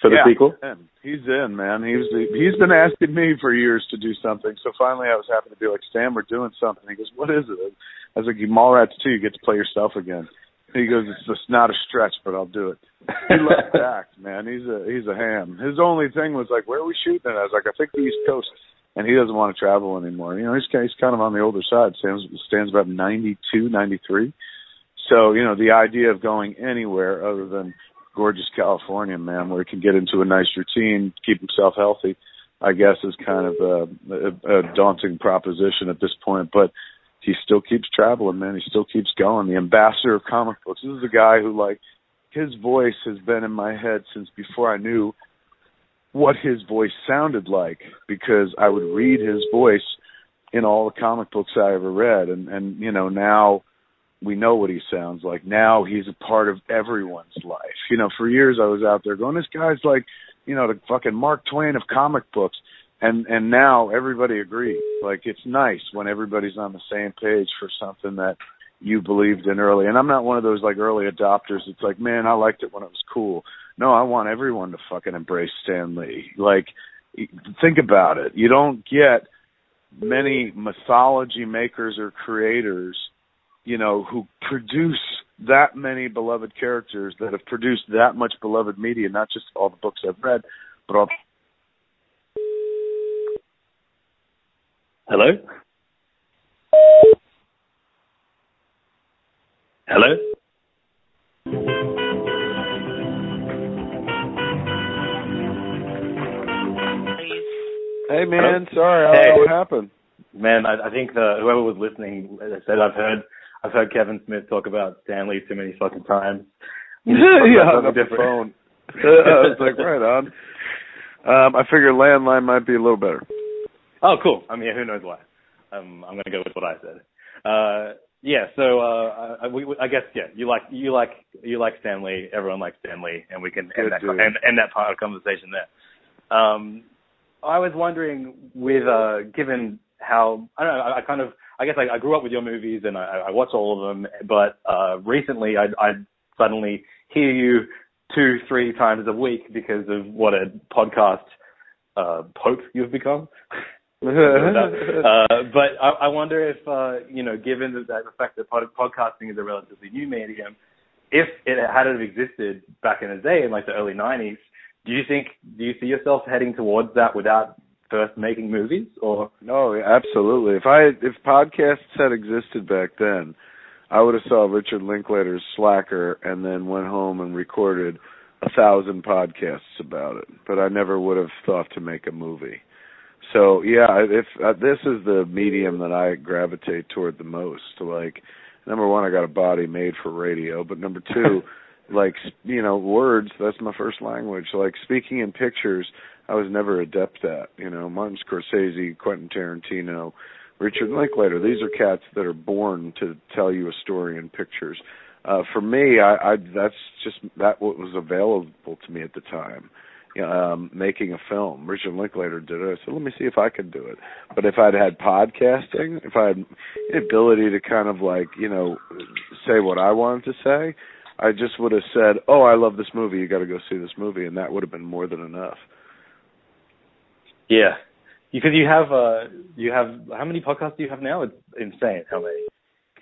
for the yeah, sequel? Man, he's in, man. He was, he's been asking me for years to do something. So finally I was happy to be like, Stan, we're doing something. He goes, what is it? I was like, Mallrats two, you get to play yourself again. He goes, it's just not a stretch, but I'll do it. He loves to act, man. He's a he's a ham. His only thing was like, where are we shooting at? I was like, I think the East Coast. And he doesn't want to travel anymore. You know, he's, he's kind of on the older side. Stan's, Stan's about ninety-two, ninety-three. So, you know, the idea of going anywhere other than gorgeous California, man, where he can get into a nice routine, keep himself healthy, I guess is kind of a, a, a daunting proposition at this point. But he still keeps traveling, man. He still keeps going. The ambassador of comic books. This is a guy who, like, his voice has been in my head since before I knew what his voice sounded like, because I would read his voice in all the comic books I ever read. And, and you know, now we know what he sounds like. Now he's a part of everyone's life. You know, for years I was out there going, this guy's like, you know, the fucking Mark Twain of comic books. And and now everybody agrees. Like, it's nice when everybody's on the same page for something that you believed in early. And I'm not one of those, like, early adopters. It's like, man, I liked it when it was cool. No, I want everyone to fucking embrace Stan Lee. Like, think about it. You don't get many mythology makers or creators, you know, who produce that many beloved characters that have produced that much beloved media, not just all the books I've read, but all... Hello? Hello? Hey, man. Hello? Sorry. I don't hey. know what happened. Man, I, I think the, whoever was listening said I've heard I've heard Kevin Smith talk about Stan Lee too many fucking times. Yeah, on the phone. I was like, right on. Um, I figure landline might be a little better. Oh, cool. I mean, who knows why? Um, I'm going to go with what I said. Uh, yeah, so uh, I, we, I guess, yeah, you like you like, you like Stan Lee. Everyone likes Stan Lee, and we can end that, end, end that part of the conversation there. Um, I was wondering, with uh, given how, I don't know, I, I kind of, I guess I, I grew up with your movies, and I, I watch all of them, but uh, recently I, I suddenly hear you two, three times a week because of what a podcast uh, pope you've become. uh, but I, I wonder if, uh, you know, given the, the fact that pod, podcasting is a relatively new medium, if it had it existed back in the day, in like the early nineties, do you think, do you see yourself heading towards that without first making movies? Or no, absolutely. If I if podcasts had existed back then, I would have saw Richard Linklater's Slacker and then went home and recorded a thousand podcasts about it. But I never would have thought to make a movie. So, yeah, if uh, this is the medium that I gravitate toward the most. Like, number one, I got a body made for radio. But number two, like, you know, words, that's my first language. Like, speaking in pictures, I was never adept at. You know, Martin Scorsese, Quentin Tarantino, Richard Linklater, these are cats that are born to tell you a story in pictures. Uh, for me, I, I that's just that what was available to me at the time. Um, making a film. Richard Linklater did it. I said, let me see if I could do it. But if I'd had podcasting, if I had the ability to kind of like, you know, say what I wanted to say, I just would have said, oh, I love this movie. You got to go see this movie. And that would have been more than enough. Yeah. Because you have, uh, you have, how many podcasts do you have now? It's insane how many.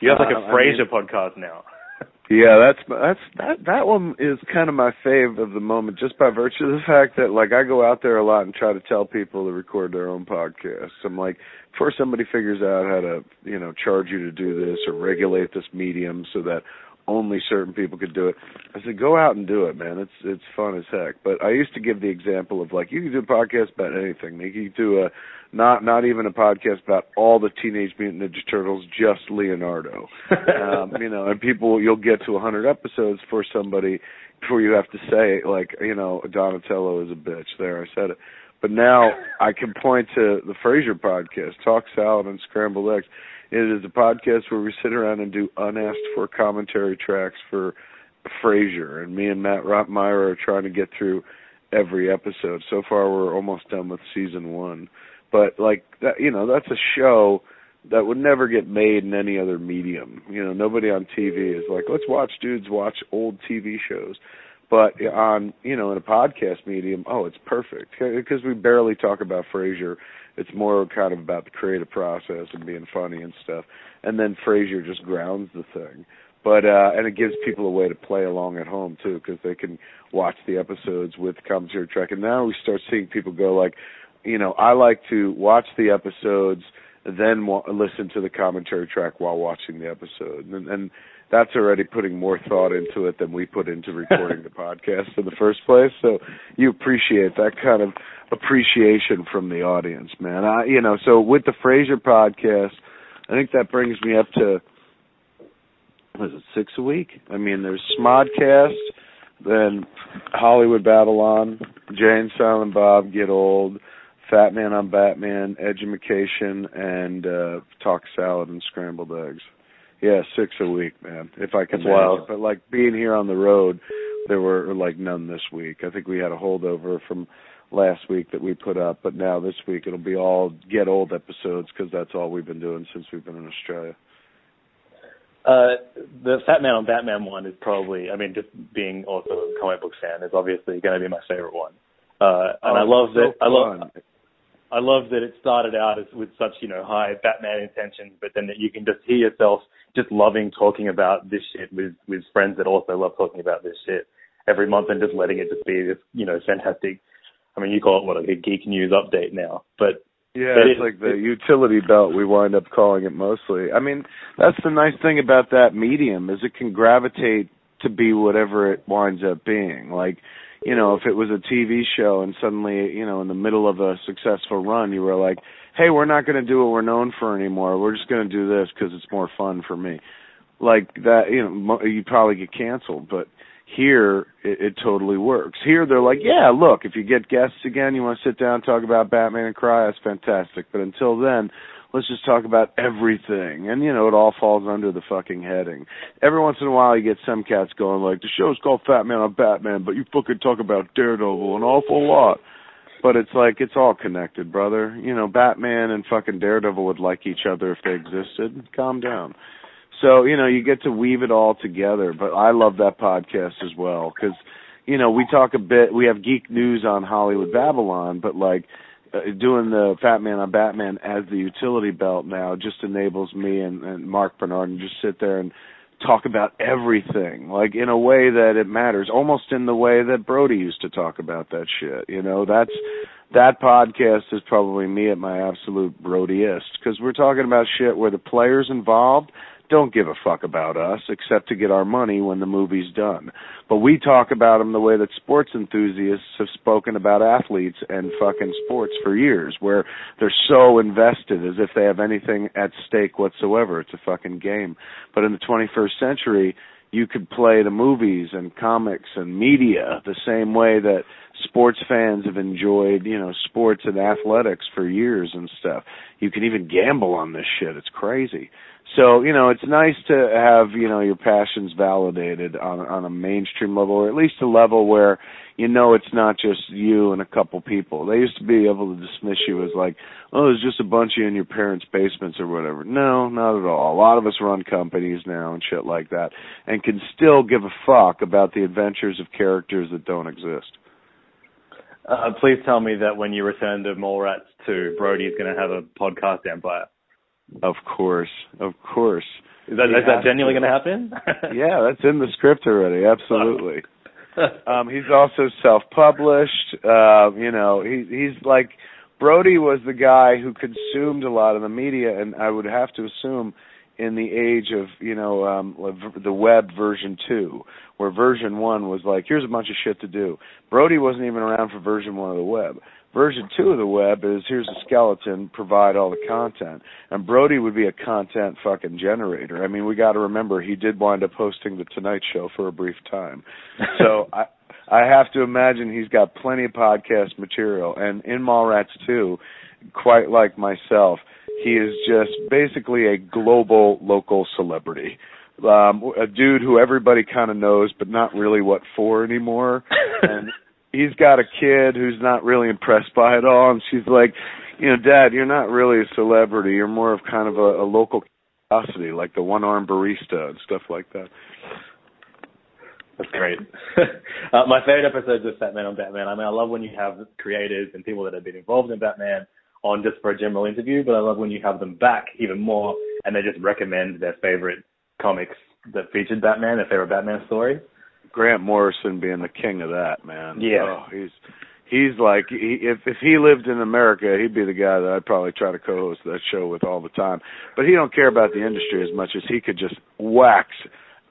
You have like a uh, Frasier I mean, podcast now. Yeah, that's that's that that one is kind of my fave of the moment, just by virtue of the fact that like I go out there a lot and try to tell people to record their own podcasts. I'm like, before somebody figures out how to, you know, charge you to do this or regulate this medium so that only certain people could do it. I said, go out and do it, man. It's it's fun as heck. But I used to give the example of, like, you can do a podcast about anything. You can do a not not even a podcast about all the Teenage Mutant Ninja Turtles, just Leonardo. um, you know, and people, you'll get to one hundred episodes for somebody before you have to say, like, you know, Donatello is a bitch. There, I said it. But now I can point to the Frasier podcast, Talk Salad and Scrambled Eggs. It is a podcast where we sit around and do unasked-for commentary tracks for Frasier, and me and Matt Rottmeyer are trying to get through every episode. So far, we're almost done with season one. But, like, that, you know, that's a show that would never get made in any other medium. You know, nobody on T V is like, let's watch dudes watch old T V shows. But on, you know, in a podcast medium, oh, it's perfect, because we barely talk about Frasier. It's more kind of about the creative process and being funny and stuff. And then Frasier just grounds the thing. But uh, and it gives people a way to play along at home, too, because they can watch the episodes with commentary track. And now we start seeing people go like, you know, I like to watch the episodes, then wa- listen to the commentary track while watching the episode. And, and that's already putting more thought into it than we put into recording the podcast in the first place. So you appreciate that kind of appreciation from the audience, man. I, you know, so with the Frasier podcast, I think that brings me up to, what is it, six a week? I mean, there's Smodcast, then Hollywood Babylon, Jay and Silent Bob Get Old, Fat Man on Batman, Edumacation, and uh, Talk Salad and Scrambled Eggs. Yeah, six a week, man, if I can manage it. But, like, being here on the road, there were, like, none this week. I think we had a holdover from last week that we put up, but now this week it'll be all Get Old episodes because that's all we've been doing since we've been in Australia. Uh, the Fat Man on Batman one is probably, I mean, just being also a comic book fan is obviously going to be my favorite one. Uh, and oh, I love so that. I love. I love that it started out as, with such, you know, high Batman intentions, but then that you can just hear yourself just loving talking about this shit with, with friends that also love talking about this shit every month, and just letting it just be this, you know, fantastic. I mean, you call it what, like a geek news update now, but yeah, it's it, like the it, utility belt we wind up calling it mostly. I mean, that's the nice thing about that medium is it can gravitate to be whatever it winds up being. Like, you know, if it was a T V show and suddenly, you know, in the middle of a successful run, you were like, hey, we're not going to do what we're known for anymore. We're just going to do this because it's more fun for me. Like that, you know, you'd probably get canceled. But here, it, it totally works. Here, they're like, yeah, look, if you get guests again, you want to sit down and talk about Batman and cry, that's fantastic. But until then, let's just talk about everything. And, you know, it all falls under the fucking heading. Every once in a while you get some cats going like, the show's called Fat Man on Batman, but you fucking talk about Daredevil an awful lot. But it's like, it's all connected, brother. You know, Batman and fucking Daredevil would like each other if they existed. Calm down. So, you know, you get to weave it all together. But I love that podcast as well because, you know, we talk a bit, we have geek news on Hollywood Babylon, but like, doing the Fat Man on Batman as the utility belt now just enables me and, and Mark Bernard to just sit there and talk about everything, like in a way that it matters, almost in the way that Brody used to talk about that shit. You know, that's that podcast is probably me at my absolute Brodyist because we're talking about shit where the players involved don't give a fuck about us except to get our money when the movie's done. But we talk about them the way that sports enthusiasts have spoken about athletes and fucking sports for years, where they're so invested as if they have anything at stake whatsoever. It's a fucking game. But in the twenty-first century, you could play the movies and comics and media the same way that sports fans have enjoyed, you know, sports and athletics for years and stuff. You can even gamble on this shit. It's crazy. So, you know, it's nice to have, you know, your passions validated on on a mainstream level, or at least a level where, you know, it's not just you and a couple people. They used to be able to dismiss you as like, oh, there's just a bunch of you in your parents' basements or whatever. No, not at all. A lot of us run companies now and shit like that and can still give a fuck about the adventures of characters that don't exist. Uh, please tell me that when you return to Mallrats two, Brody's going to have a podcast empire. Of course, of course. Is that, is that genuinely going to happen? Yeah, that's in the script already, absolutely. um, he's also self-published. Uh, you know, he, he's like, Brody was the guy who consumed a lot of the media, and I would have to assume in the age of, you know, um, the web version two, where version one was like, here's a bunch of shit to do. Brody wasn't even around for version one of the web. Version two of the web is, here's a skeleton, provide all the content. And Brody would be a content fucking generator. I mean, we got to remember, he did wind up hosting The Tonight Show for a brief time. So I I have to imagine he's got plenty of podcast material. And in Mallrats two, quite like myself, he is just basically a global, local celebrity. Um, a dude who everybody kind of knows, but not really what for anymore. And he's got a kid who's not really impressed by it all. And she's like, you know, Dad, you're not really a celebrity. You're more of kind of a, a local curiosity, like the one-armed barista and stuff like that. That's great. uh, my favorite episode is Fat Man on Batman. I mean, I love when you have creators and people that have been involved in Batman on just for a general interview, but I love when you have them back even more and they just recommend their favorite comics that featured Batman, their favorite Batman story. Grant Morrison being the king of that, man. Yeah. Oh, he's he's like, he, if, if he lived in America, he'd be the guy that I'd probably try to co-host that show with all the time. But he don't care about the industry as much as he could just wax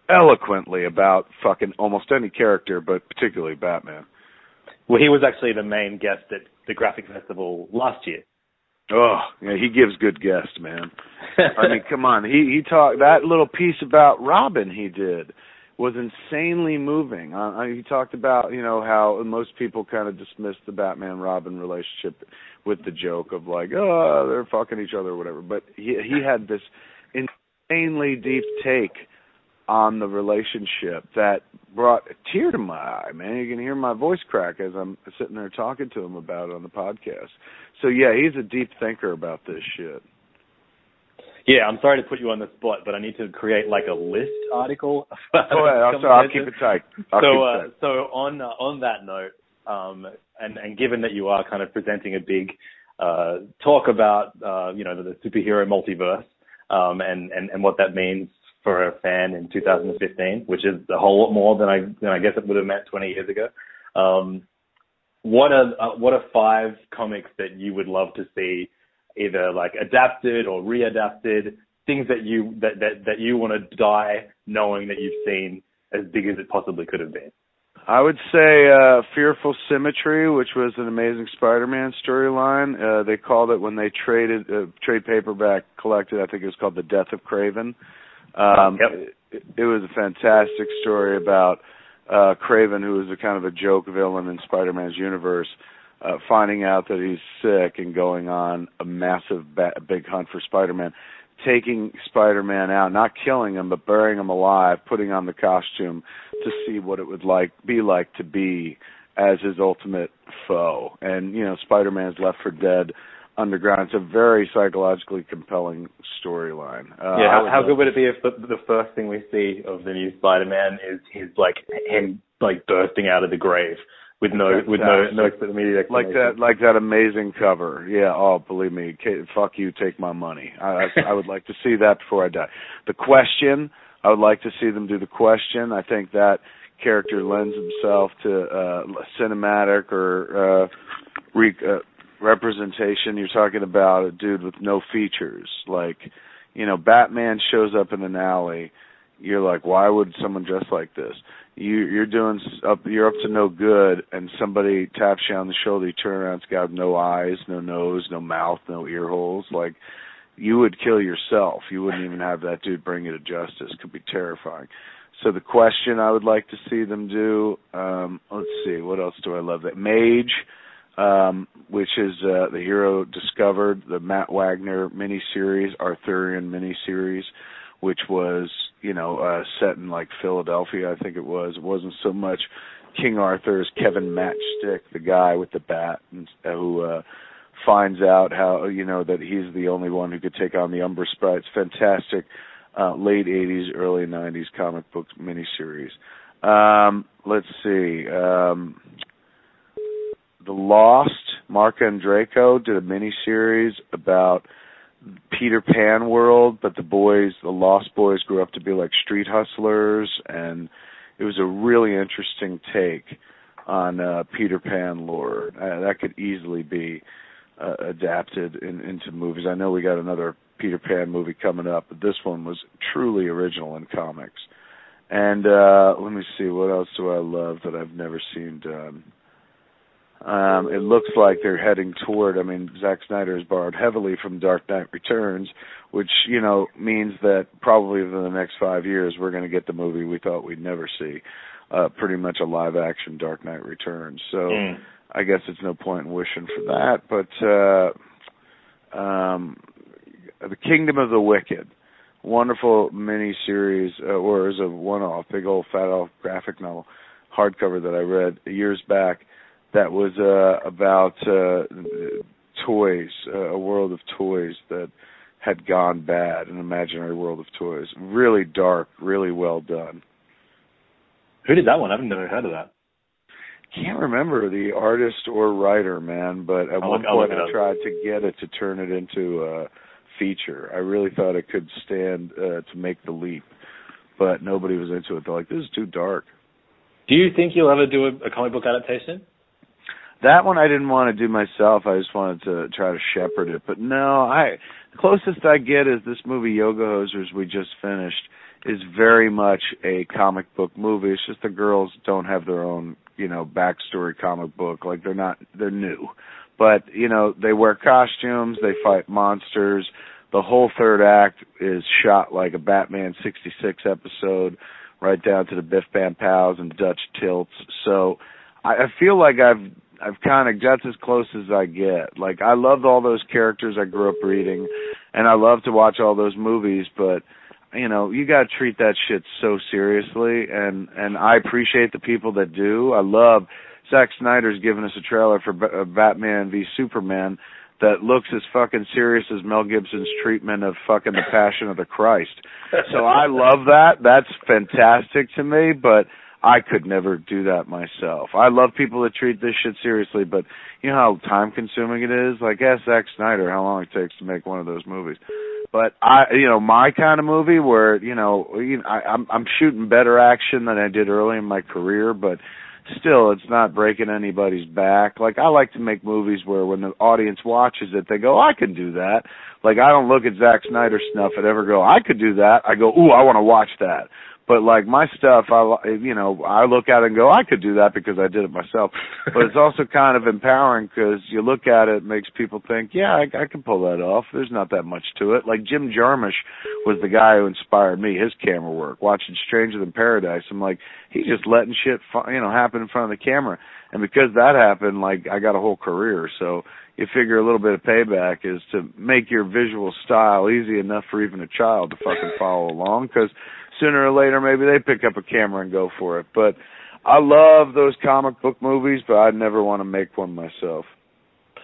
eloquently about fucking almost any character, but particularly Batman. Well, he was actually the main guest at the Graphic Festival last year. Oh, yeah, he gives good guests, man. I mean, come on. He he talked that little piece about Robin he did was insanely moving. Uh, he talked about, you know, how most people kind of dismiss the Batman-Robin relationship with the joke of like, oh, they're fucking each other or whatever. But he he had this insanely deep take on the relationship that brought a tear to my eye, man. You can hear my voice crack as I'm sitting there talking to him about it on the podcast. So, yeah, he's a deep thinker about this shit. Yeah, I'm sorry to put you on the spot, but I need to create, like, a list article. Go ahead. I'll, so I'll keep it tight. I'll so, keep uh, tight. So on uh, on that note, um, and, and given that you are kind of presenting a big uh, talk about, uh, you know, the, the superhero multiverse um, and, and, and what that means for a fan in two thousand fifteen, which is a whole lot more than I than I guess it would have meant twenty years ago. Um, what are uh, what are five comics that you would love to see either like adapted or readapted? Things that you that that, that you want to die knowing that you've seen as big as it possibly could have been. I would say uh, Fearful Symmetry, which was an amazing Spider-Man storyline. Uh, they called it when they traded uh, trade paperback collected. I think it was called The Death of Kraven. Um, yep. it, it was a fantastic story about uh, Kraven, who was a kind of a joke villain in Spider-Man's universe, uh, finding out that he's sick and going on a massive ba- big hunt for Spider-Man, taking Spider-Man out, not killing him, but burying him alive, putting on the costume to see what it would like be like to be as his ultimate foe. And, you know, Spider-Man's left for dead underground. It's a very psychologically compelling storyline. Uh, yeah, how, how good would it be if the, the first thing we see of the new Spider-Man is his like him like bursting out of the grave with no with no no immediate explanation. Like that like that amazing cover. Yeah. Oh, believe me, fuck you, take my money. I, I, I would like to see that before I die. The Question. I would like to see them do The Question. I think that character lends himself to uh, cinematic or. Uh, re- uh, representation. You're talking about a dude with no features. Like, you know, Batman shows up in an alley. You're like, why would someone dress like this? You, you're doing up. You're up to no good, and somebody taps you on the shoulder. You turn around, it's got no eyes, no nose, no mouth, no ear holes. Like, you would kill yourself. You wouldn't even have that dude bring you to justice. It could be terrifying. So The Question I would like to see them do. Um, let's see, what else do I love? That Mage. Um, which is uh, the hero discovered, the Matt Wagner miniseries, Arthurian miniseries, which was, you know, uh, set in like Philadelphia, I think it was. It wasn't so much King Arthur as Kevin Matchstick, the guy with the bat, and, uh, who uh, finds out how, you know, that he's the only one who could take on the Umber Sprites. Fantastic uh, late eighties, early nineties comic book miniseries. Um, let's see. Um, The Lost, Mark Andreyko did a miniseries about Peter Pan world, but the boys, the Lost Boys, grew up to be like street hustlers, and it was a really interesting take on uh, Peter Pan lore. Uh, that could easily be uh, adapted in, into movies. I know we got another Peter Pan movie coming up, but this one was truly original in comics. And uh, let me see, what else do I love that I've never seen done? Um, it looks like they're heading toward, I mean, Zack Snyder has borrowed heavily from Dark Knight Returns, which, you know, means that probably within the next five years we're going to get the movie we thought we'd never see, uh, pretty much a live-action Dark Knight Returns. So mm. I guess it's no point in wishing for that. But uh, um, The Kingdom of the Wicked, wonderful miniseries, uh, or as a one-off, big old fat-off graphic novel, hardcover that I read years back, that was uh, about uh, toys, uh, a world of toys that had gone bad, an imaginary world of toys. Really dark, really well done. Who did that one? I've never heard of that. Can't remember the artist or writer, man, but at I'll one look, point I tried to get it to turn it into a feature. I really thought it could stand uh, to make the leap, but nobody was into it. They're like, this is too dark. Do you think you'll ever do a, a comic book adaptation? That one I didn't want to do myself. I just wanted to try to shepherd it. But no, I the closest I get is this movie Yoga Hosers we just finished is very much a comic book movie. It's just the girls don't have their own, you know, backstory comic book. Like they're not they're new. But, you know, they wear costumes, they fight monsters. The whole third act is shot like a Batman sixty-six episode, right down to the Biff Bam Pows and Dutch tilts. So I, I feel like I've I've kind of got as close as I get. Like, I loved all those characters I grew up reading, and I love to watch all those movies, but, you know, you got to treat that shit so seriously, and, and I appreciate the people that do. I love Zack Snyder's giving us a trailer for B- Batman v Superman that looks as fucking serious as Mel Gibson's treatment of fucking The Passion of the Christ. So I love that. That's fantastic to me, but I could never do that myself. I love people that treat this shit seriously, but you know how time-consuming it is? Like, ask Zack Snyder how long it takes to make one of those movies. But, I, you know, my kind of movie where, you know, you know I, I'm, I'm shooting better action than I did early in my career, but still, it's not breaking anybody's back. Like, I like to make movies where when the audience watches it, they go, I can do that. Like, I don't look at Zack Snyder snuff and ever go, I could do that. I go, ooh, I want to watch that. But, like, my stuff, I, you know, I look at it and go, I could do that because I did it myself. But it's also kind of empowering because you look at it, it makes people think, yeah, I, I can pull that off. There's not that much to it. Like, Jim Jarmusch was the guy who inspired me, his camera work, watching Stranger Than Paradise. I'm like, he's just letting shit, you know, happen in front of the camera. And because that happened, like, I got a whole career. So you figure a little bit of payback is to make your visual style easy enough for even a child to fucking follow along because sooner or later, maybe they pick up a camera and go for it. But I love those comic book movies, but I never want to make one myself.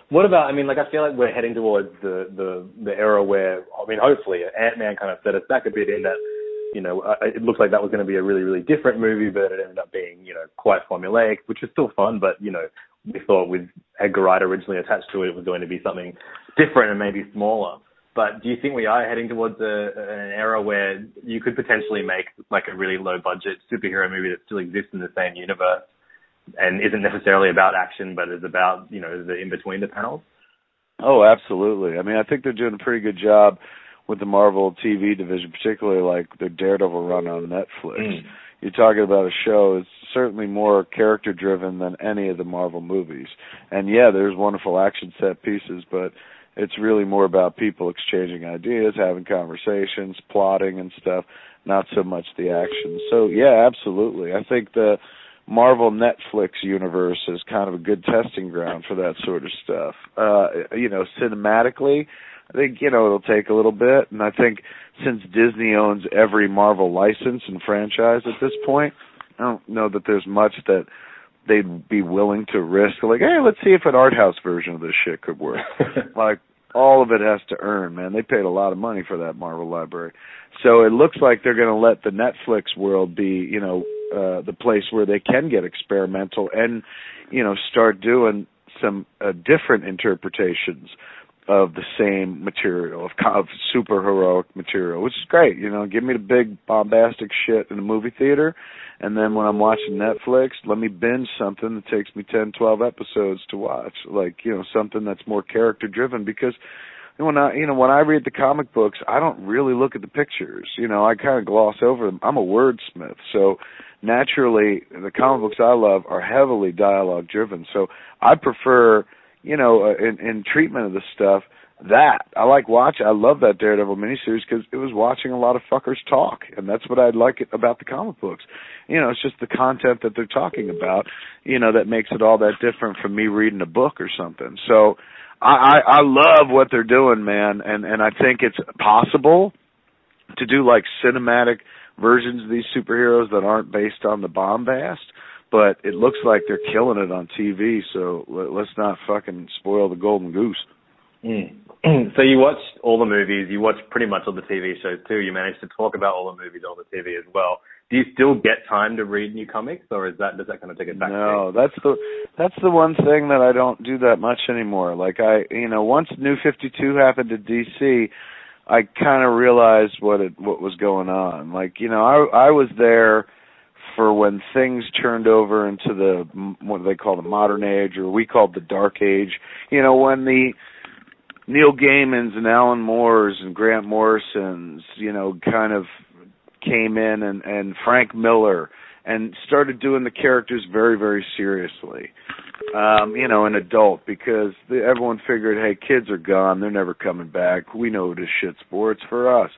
What about, I mean, like, I feel like we're heading towards the, the, the era where, I mean, hopefully Ant-Man kind of set us back a bit in that, you know, it looked like that was going to be a really, really different movie, but it ended up being, you know, quite formulaic, which was still fun. But, you know, we thought with Edgar Wright originally attached to it, it was going to be something different and maybe smaller. But do you think we are heading towards a, an era where you could potentially make like a really low-budget superhero movie that still exists in the same universe and isn't necessarily about action, but is about, you know, the in-between the panels? Oh, absolutely. I mean, I think they're doing a pretty good job with the Marvel T V division, particularly like the Daredevil run on Netflix. Mm. You're talking about a show that's certainly more character-driven than any of the Marvel movies. And, yeah, there's wonderful action set pieces, but it's really more about people exchanging ideas, having conversations, plotting and stuff, not so much the action. So, yeah, absolutely. I think the Marvel Netflix universe is kind of a good testing ground for that sort of stuff. Uh, you know, cinematically, I think, you know, it'll take a little bit. And I think since Disney owns every Marvel license and franchise at this point, I don't know that there's much that they'd be willing to risk, like, hey, let's see if an art house version of this shit could work. Like, all of it has to earn, man. They paid a lot of money for that Marvel library. So it looks like they're going to let the Netflix world be, you know, uh, the place where they can get experimental and, you know, start doing some uh, different interpretations of the same material, of, of super heroic material, which is great. You know, give me the big bombastic shit in the movie theater, and then when I'm watching Netflix, let me binge something that takes me ten, twelve episodes to watch, like, you know, something that's more character-driven, because And when I, you know, when I read the comic books, I don't really look at the pictures. You know, I kind of gloss over them. I'm a wordsmith, so naturally the comic books I love are heavily dialogue-driven. So I prefer, you know, in, in treatment of the stuff, that. I like watch. I love that Daredevil miniseries because it was watching a lot of fuckers talk, and that's what I like about the comic books. You know, it's just the content that they're talking about, you know, that makes it all that different from me reading a book or something. So I, I, I love what they're doing, man, and, and I think it's possible to do, like, cinematic versions of these superheroes that aren't based on the bombast, but it looks like they're killing it on T V, so let's not fucking spoil the golden goose. Mm. So you watch all the movies, you watch pretty much all the T V shows too, you manage to talk about all the movies on the T V as well. Do you still get time to read new comics, or is that, does that kind of take it back? No, that's the, that's the one thing that I don't do that much anymore. Like, I, you know, once New fifty-two happened to D C, I kind of realized what it, what was going on. Like, you know, I, I was there for when things turned over into the, what do they call the modern age, or we called the dark age, you know, when the Neil Gaiman's and Alan Moore's and Grant Morrison's, you know, kind of came in, and, and Frank Miller, and started doing the characters very, very seriously, um, you know, an adult, because the, everyone figured, hey, kids are gone. They're never coming back. We know this shit's for. It's for us.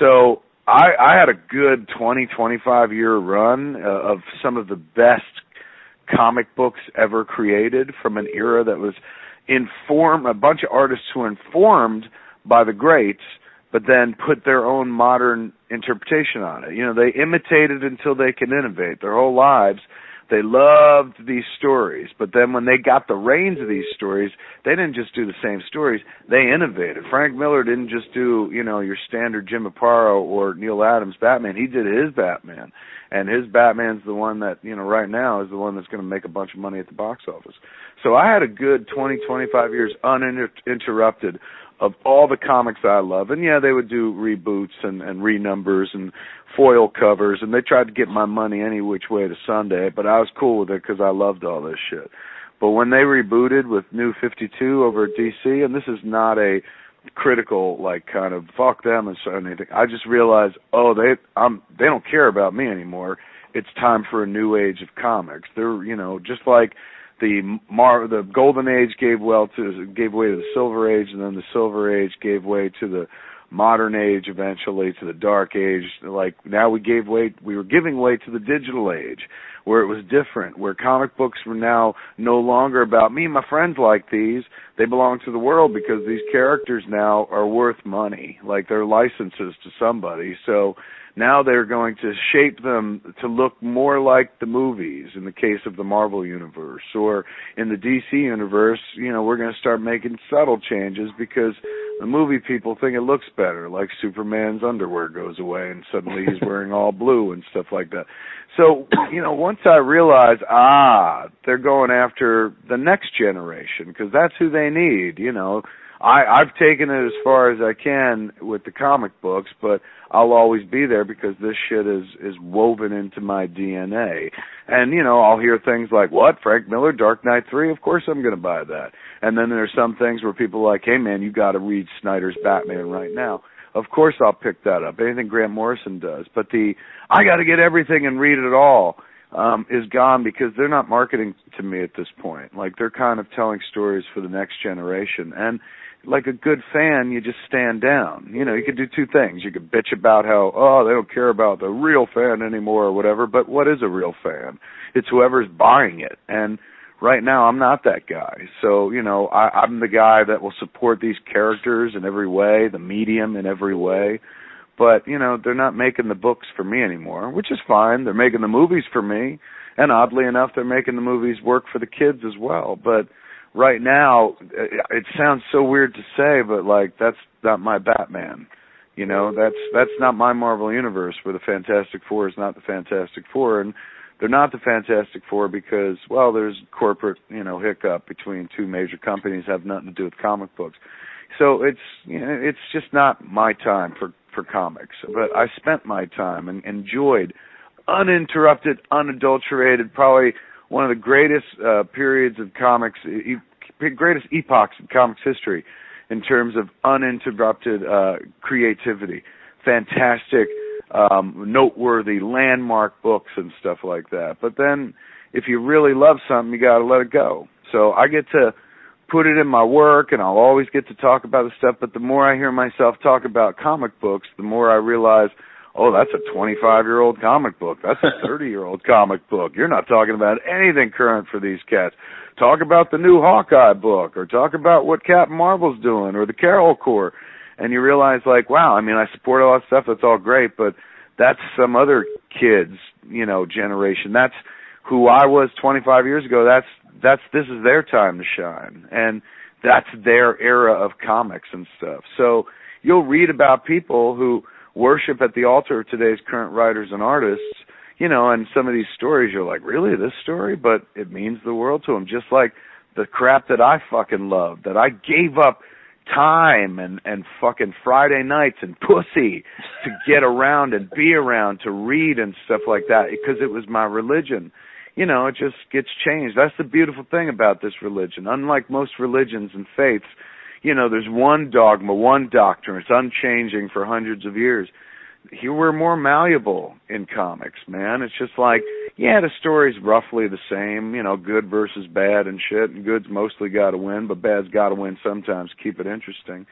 So I, I had a good twenty, twenty-five-year run uh, of some of the best comic books ever created from an era that was inform a bunch of artists who were informed by the greats, but then put their own modern interpretation on it. You know, they imitated until they could innovate. Their whole lives, they loved these stories, but then when they got the reins of these stories, they didn't just do the same stories, they innovated. Frank Miller didn't just do, you know, your standard Jim Aparo or Neil Adams Batman. He did his Batman, and his Batman's the one that, you know, right now is the one that's going to make a bunch of money at the box office. So I had a good twenty, twenty-five years uninterrupted of all the comics I love. And, yeah, they would do reboots and, and renumbers and foil covers, and they tried to get my money any which way to Sunday, but I was cool with it because I loved all this shit. But when they rebooted with New fifty-two over at D C, and this is not a critical, like, kind of fuck them and so anything, I just realized, oh, they I'm, they don't care about me anymore. It's time for a new age of comics. They're, you know, just like The Mar- the Golden Age gave well to gave way to the Silver Age, and then the Silver Age gave way to the Modern Age, eventually to the Dark Age. Like, now we gave way, we were giving way to the Digital Age, where it was different, where comic books were now no longer about me and my friends like these. They belong to the world because these characters now are worth money, like they're licenses to somebody. So now they're going to shape them to look more like the movies in the case of the Marvel Universe, or in the D C Universe, you know, we're going to start making subtle changes because the movie people think it looks better, like Superman's underwear goes away and suddenly he's wearing all blue and stuff like that. So, you know, once I realized, ah, they're going after the next generation because that's who they need, you know. I, I've taken it as far as I can with the comic books, but I'll always be there because this shit is, is woven into my D N A. And, you know, I'll hear things like, what, Frank Miller, Dark Knight three? Of course I'm going to buy that. And then there's some things where people are like, hey, man, you got to read Snyder's Batman right now. Of course I'll pick that up, anything Grant Morrison does. But the I got to get everything and read it all um, is gone because they're not marketing to me at this point. Like, they're kind of telling stories for the next generation. And like a good fan, you just stand down. You know, you could do two things. You could bitch about how, oh, they don't care about the real fan anymore or whatever, but what is a real fan? It's whoever's buying it. And right now, I'm not that guy. So, you know, I, I'm the guy that will support these characters in every way, the medium in every way. But, you know, they're not making the books for me anymore, which is fine. They're making the movies for me. And oddly enough, they're making the movies work for the kids as well. But right now, it sounds so weird to say, but, like, that's not my Batman. You know, that's that's not my Marvel Universe, where the Fantastic Four is not the Fantastic Four. And they're not the Fantastic Four because, well, there's corporate, you know, hiccup between two major companies that have nothing to do with comic books. So it's, you know, it's just not my time for, for comics. But I spent my time and enjoyed uninterrupted, unadulterated, probably one of the greatest uh, periods of comics, e- greatest epochs in comics history, in terms of uninterrupted uh, creativity. Fantastic, um, noteworthy, landmark books and stuff like that. But then if you really love something, you got to let it go. So I get to put it in my work, and I'll always get to talk about the stuff. But the more I hear myself talk about comic books, the more I realize, oh, that's a twenty-five-year-old comic book. That's a thirty-year-old comic book. You're not talking about anything current for these cats. Talk about the new Hawkeye book, or talk about what Captain Marvel's doing, or the Carol Corps. And you realize, like, wow, I mean, I support a lot of stuff. That's all great, but that's some other kid's, you know, generation. That's who I was twenty-five years ago. That's that's this is their time to shine, and that's their era of comics and stuff. So you'll read about people who worship at the altar of today's current writers and artists, you know, and some of these stories you're like, really, this story? But it means the world to them, just like the crap that I fucking love, that I gave up time and, and fucking Friday nights and pussy to get around and be around to read and stuff like that because it was my religion. You know, it just gets changed. That's the beautiful thing about this religion. Unlike most religions and faiths, you know, there's one dogma, one doctrine. It's unchanging for hundreds of years. Here we're more malleable in comics, man. It's just like, yeah, the story's roughly the same, you know, good versus bad and shit, and good's mostly got to win, but bad's got to win sometimes. Keep it interesting.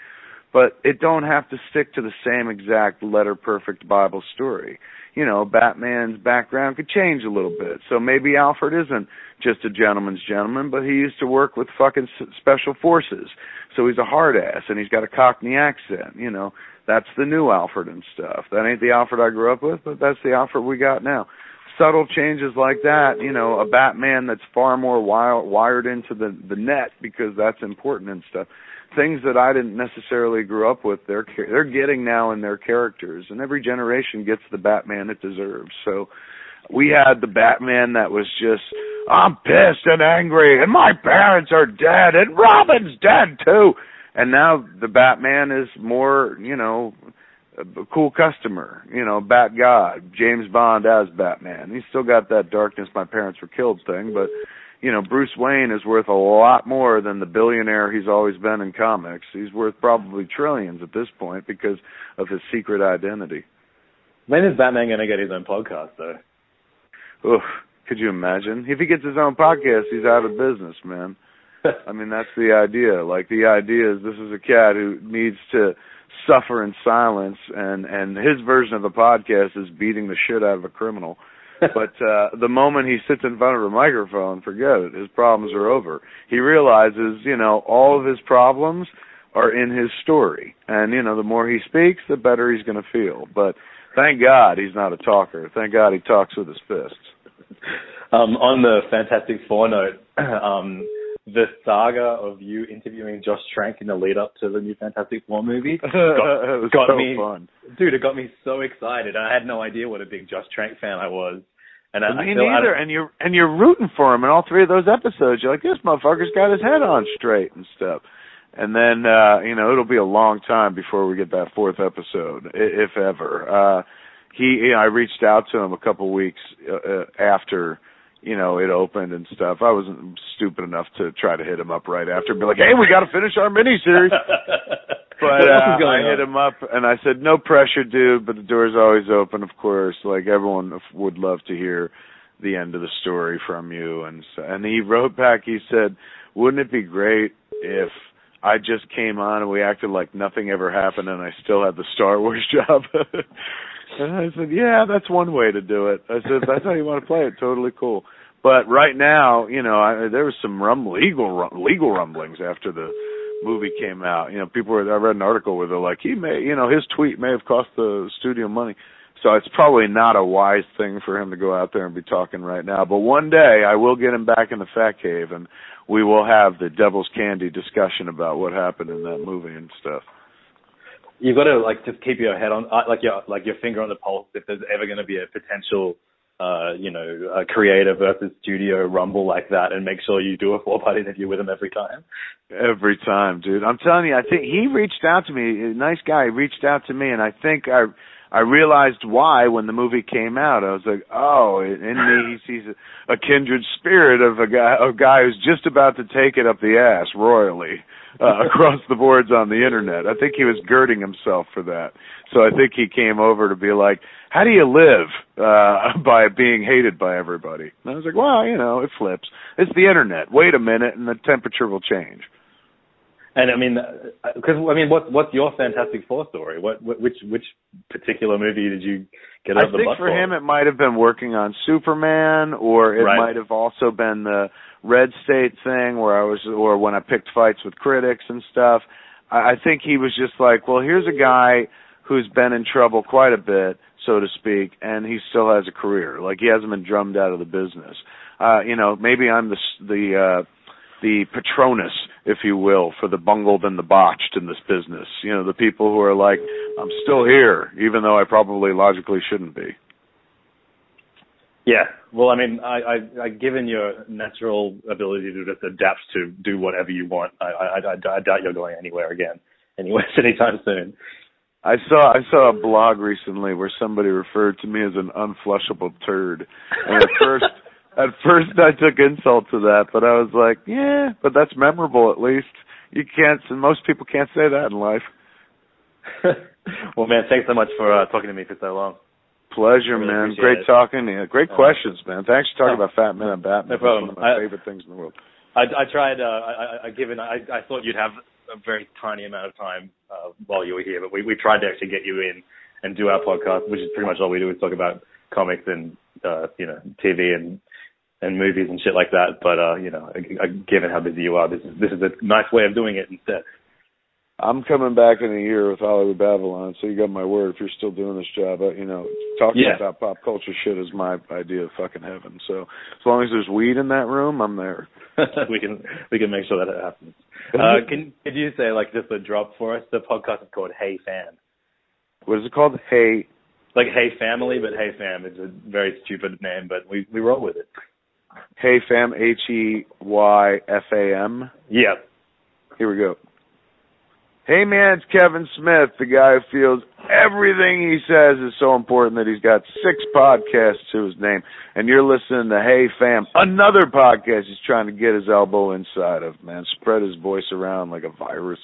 But it don't have to stick to the same exact letter-perfect Bible story. You know, Batman's background could change a little bit. So maybe Alfred isn't just a gentleman's gentleman, but he used to work with fucking special forces. So he's a hard-ass, and he's got a Cockney accent, you know. That's the new Alfred and stuff. That ain't the Alfred I grew up with, but that's the Alfred we got now. Subtle changes like that, you know, a Batman that's far more wild, wired into the, the net because that's important and stuff. Things that I didn't necessarily grow up with, they're they're getting now in their characters, and every generation gets the Batman it deserves. So we had the Batman that was just, I'm pissed and angry, and my parents are dead, and Robin's dead too. And now the Batman is more, you know, a cool customer, you know, Bat God, James Bond as Batman. He's still got that darkness, my parents were killed thing, but, you know, Bruce Wayne is worth a lot more than the billionaire he's always been in comics. He's worth probably trillions at this point because of his secret identity. When is Batman going to get his own podcast, though? Oof, could you imagine? If he gets his own podcast, he's out of business, man. I mean, that's the idea. Like, the idea is this is a cat who needs to suffer in silence, and, and his version of the podcast is beating the shit out of a criminal. But uh, the moment he sits in front of a microphone, forget it. His problems are over. He realizes, you know, all of his problems are in his story. And, you know, the more he speaks, the better he's going to feel. But thank God he's not a talker. Thank God he talks with his fists. Um, on the Fantastic Four note, um, the saga of you interviewing Josh Trank in the lead up to the new Fantastic Four movie got, it was got so me, fun. Dude, it got me so excited. I had no idea what a big Josh Trank fan I was. And I, me I neither. And you're, and you're rooting for him in all three of those episodes. You're like, this motherfucker's got his head on straight and stuff. And then, uh, you know, it'll be a long time before we get that fourth episode, if ever. Uh, he, you know, I reached out to him a couple weeks uh, after, you know, it opened and stuff. I wasn't stupid enough to try to hit him up right after and be like, hey, we got to finish our miniseries. But uh, I hit him up, and I said, no pressure, dude, but the door's always open, of course. Like, everyone would love to hear the end of the story from you. And, and he wrote back, he said, wouldn't it be great if I just came on and we acted like nothing ever happened and I still had the Star Wars job? And I said, yeah, that's one way to do it. I said, that's how you want to play it. Totally cool. But right now, you know, I, there was some rum, legal, rum, legal rumblings after the movie came out. You know, people were, I read an article where they're like, he may, you know, his tweet may have cost the studio money. So it's probably not a wise thing for him to go out there and be talking right now. But one day I will get him back in the Fat Cave, and we will have the Devil's Candy discussion about what happened in that movie and stuff. You've got to, like, just keep your head on, like your like your finger on the pulse if there's ever going to be a potential, uh, you know, a creator versus studio rumble like that, and make sure you do a four-part interview with him every time. Every time, dude. I'm telling you, I think he reached out to me. A nice guy reached out to me, and I think I I realized why when the movie came out. I was like, oh, in me he sees a kindred spirit of a guy, a guy who's just about to take it up the ass royally. uh, across the boards on the internet. I think he was girding himself for that. So I think he came over to be like, how do you live uh, by being hated by everybody? And I was like, well, you know, it flips. It's the internet. Wait a minute, and the temperature will change. And I mean, because I mean, what what's your Fantastic Four story? What which which particular movie did you get out of the box? I think for him, it might have been working on Superman, or it right. might have also been the Red State thing, where I was, or when I picked fights with critics and stuff. I, I think he was just like, well, here's a guy who's been in trouble quite a bit, so to speak, and he still has a career. Like, he hasn't been drummed out of the business. Uh, you know, maybe I'm the the. Uh, the Patronus, if you will, for the bungled and the botched in this business. You know, the people who are like, I'm still here, even though I probably logically shouldn't be. Yeah. Well, I mean, I, I, I given your natural ability to just adapt to do whatever you want, I, I, I, I doubt you're going anywhere again, anywhere anytime soon. I saw I saw a blog recently where somebody referred to me as an unflushable turd. And at first... At first, I took insult to that, but I was like, yeah, but that's memorable at least. You can't, most people can't say that in life. Well, man, thanks so much for uh, talking to me for so long. Pleasure, really, man. Great it. talking to you. Great uh, questions, man. Thanks for talking oh, about Fat Man and Batman. No problem. That's one of my I, favorite things in the world. I, I tried, uh, I, I, given, I, I thought you'd have a very tiny amount of time uh, while you were here, but we, we tried to actually get you in and do our podcast, which is pretty much all we do is talk about comics and, uh, you know, T V and and movies and shit like that, but uh, you know, given how busy you are, this is this is a nice way of doing it instead. I'm coming back in a year with Hollywood Babylon, so you got my word. If you're still doing this job, you know, talking yeah. about pop culture shit is my idea of fucking heaven. So as long as there's weed in that room, I'm there. we can we can make sure that it happens. Uh, can could you say like just a drop for us? The podcast is called Hey Fan. What is it called? Hey, like Hey Family, but Hey Fam. It's a very stupid name, but we we roll with it. Hey Fam, H E Y F A M. Yep. Here we go. Hey man, it's Kevin Smith, the guy who feels everything he says is so important that he's got six podcasts to his name. And you're listening to Hey Fam, another podcast he's trying to get his elbow inside of, man. Spread his voice around like a virus.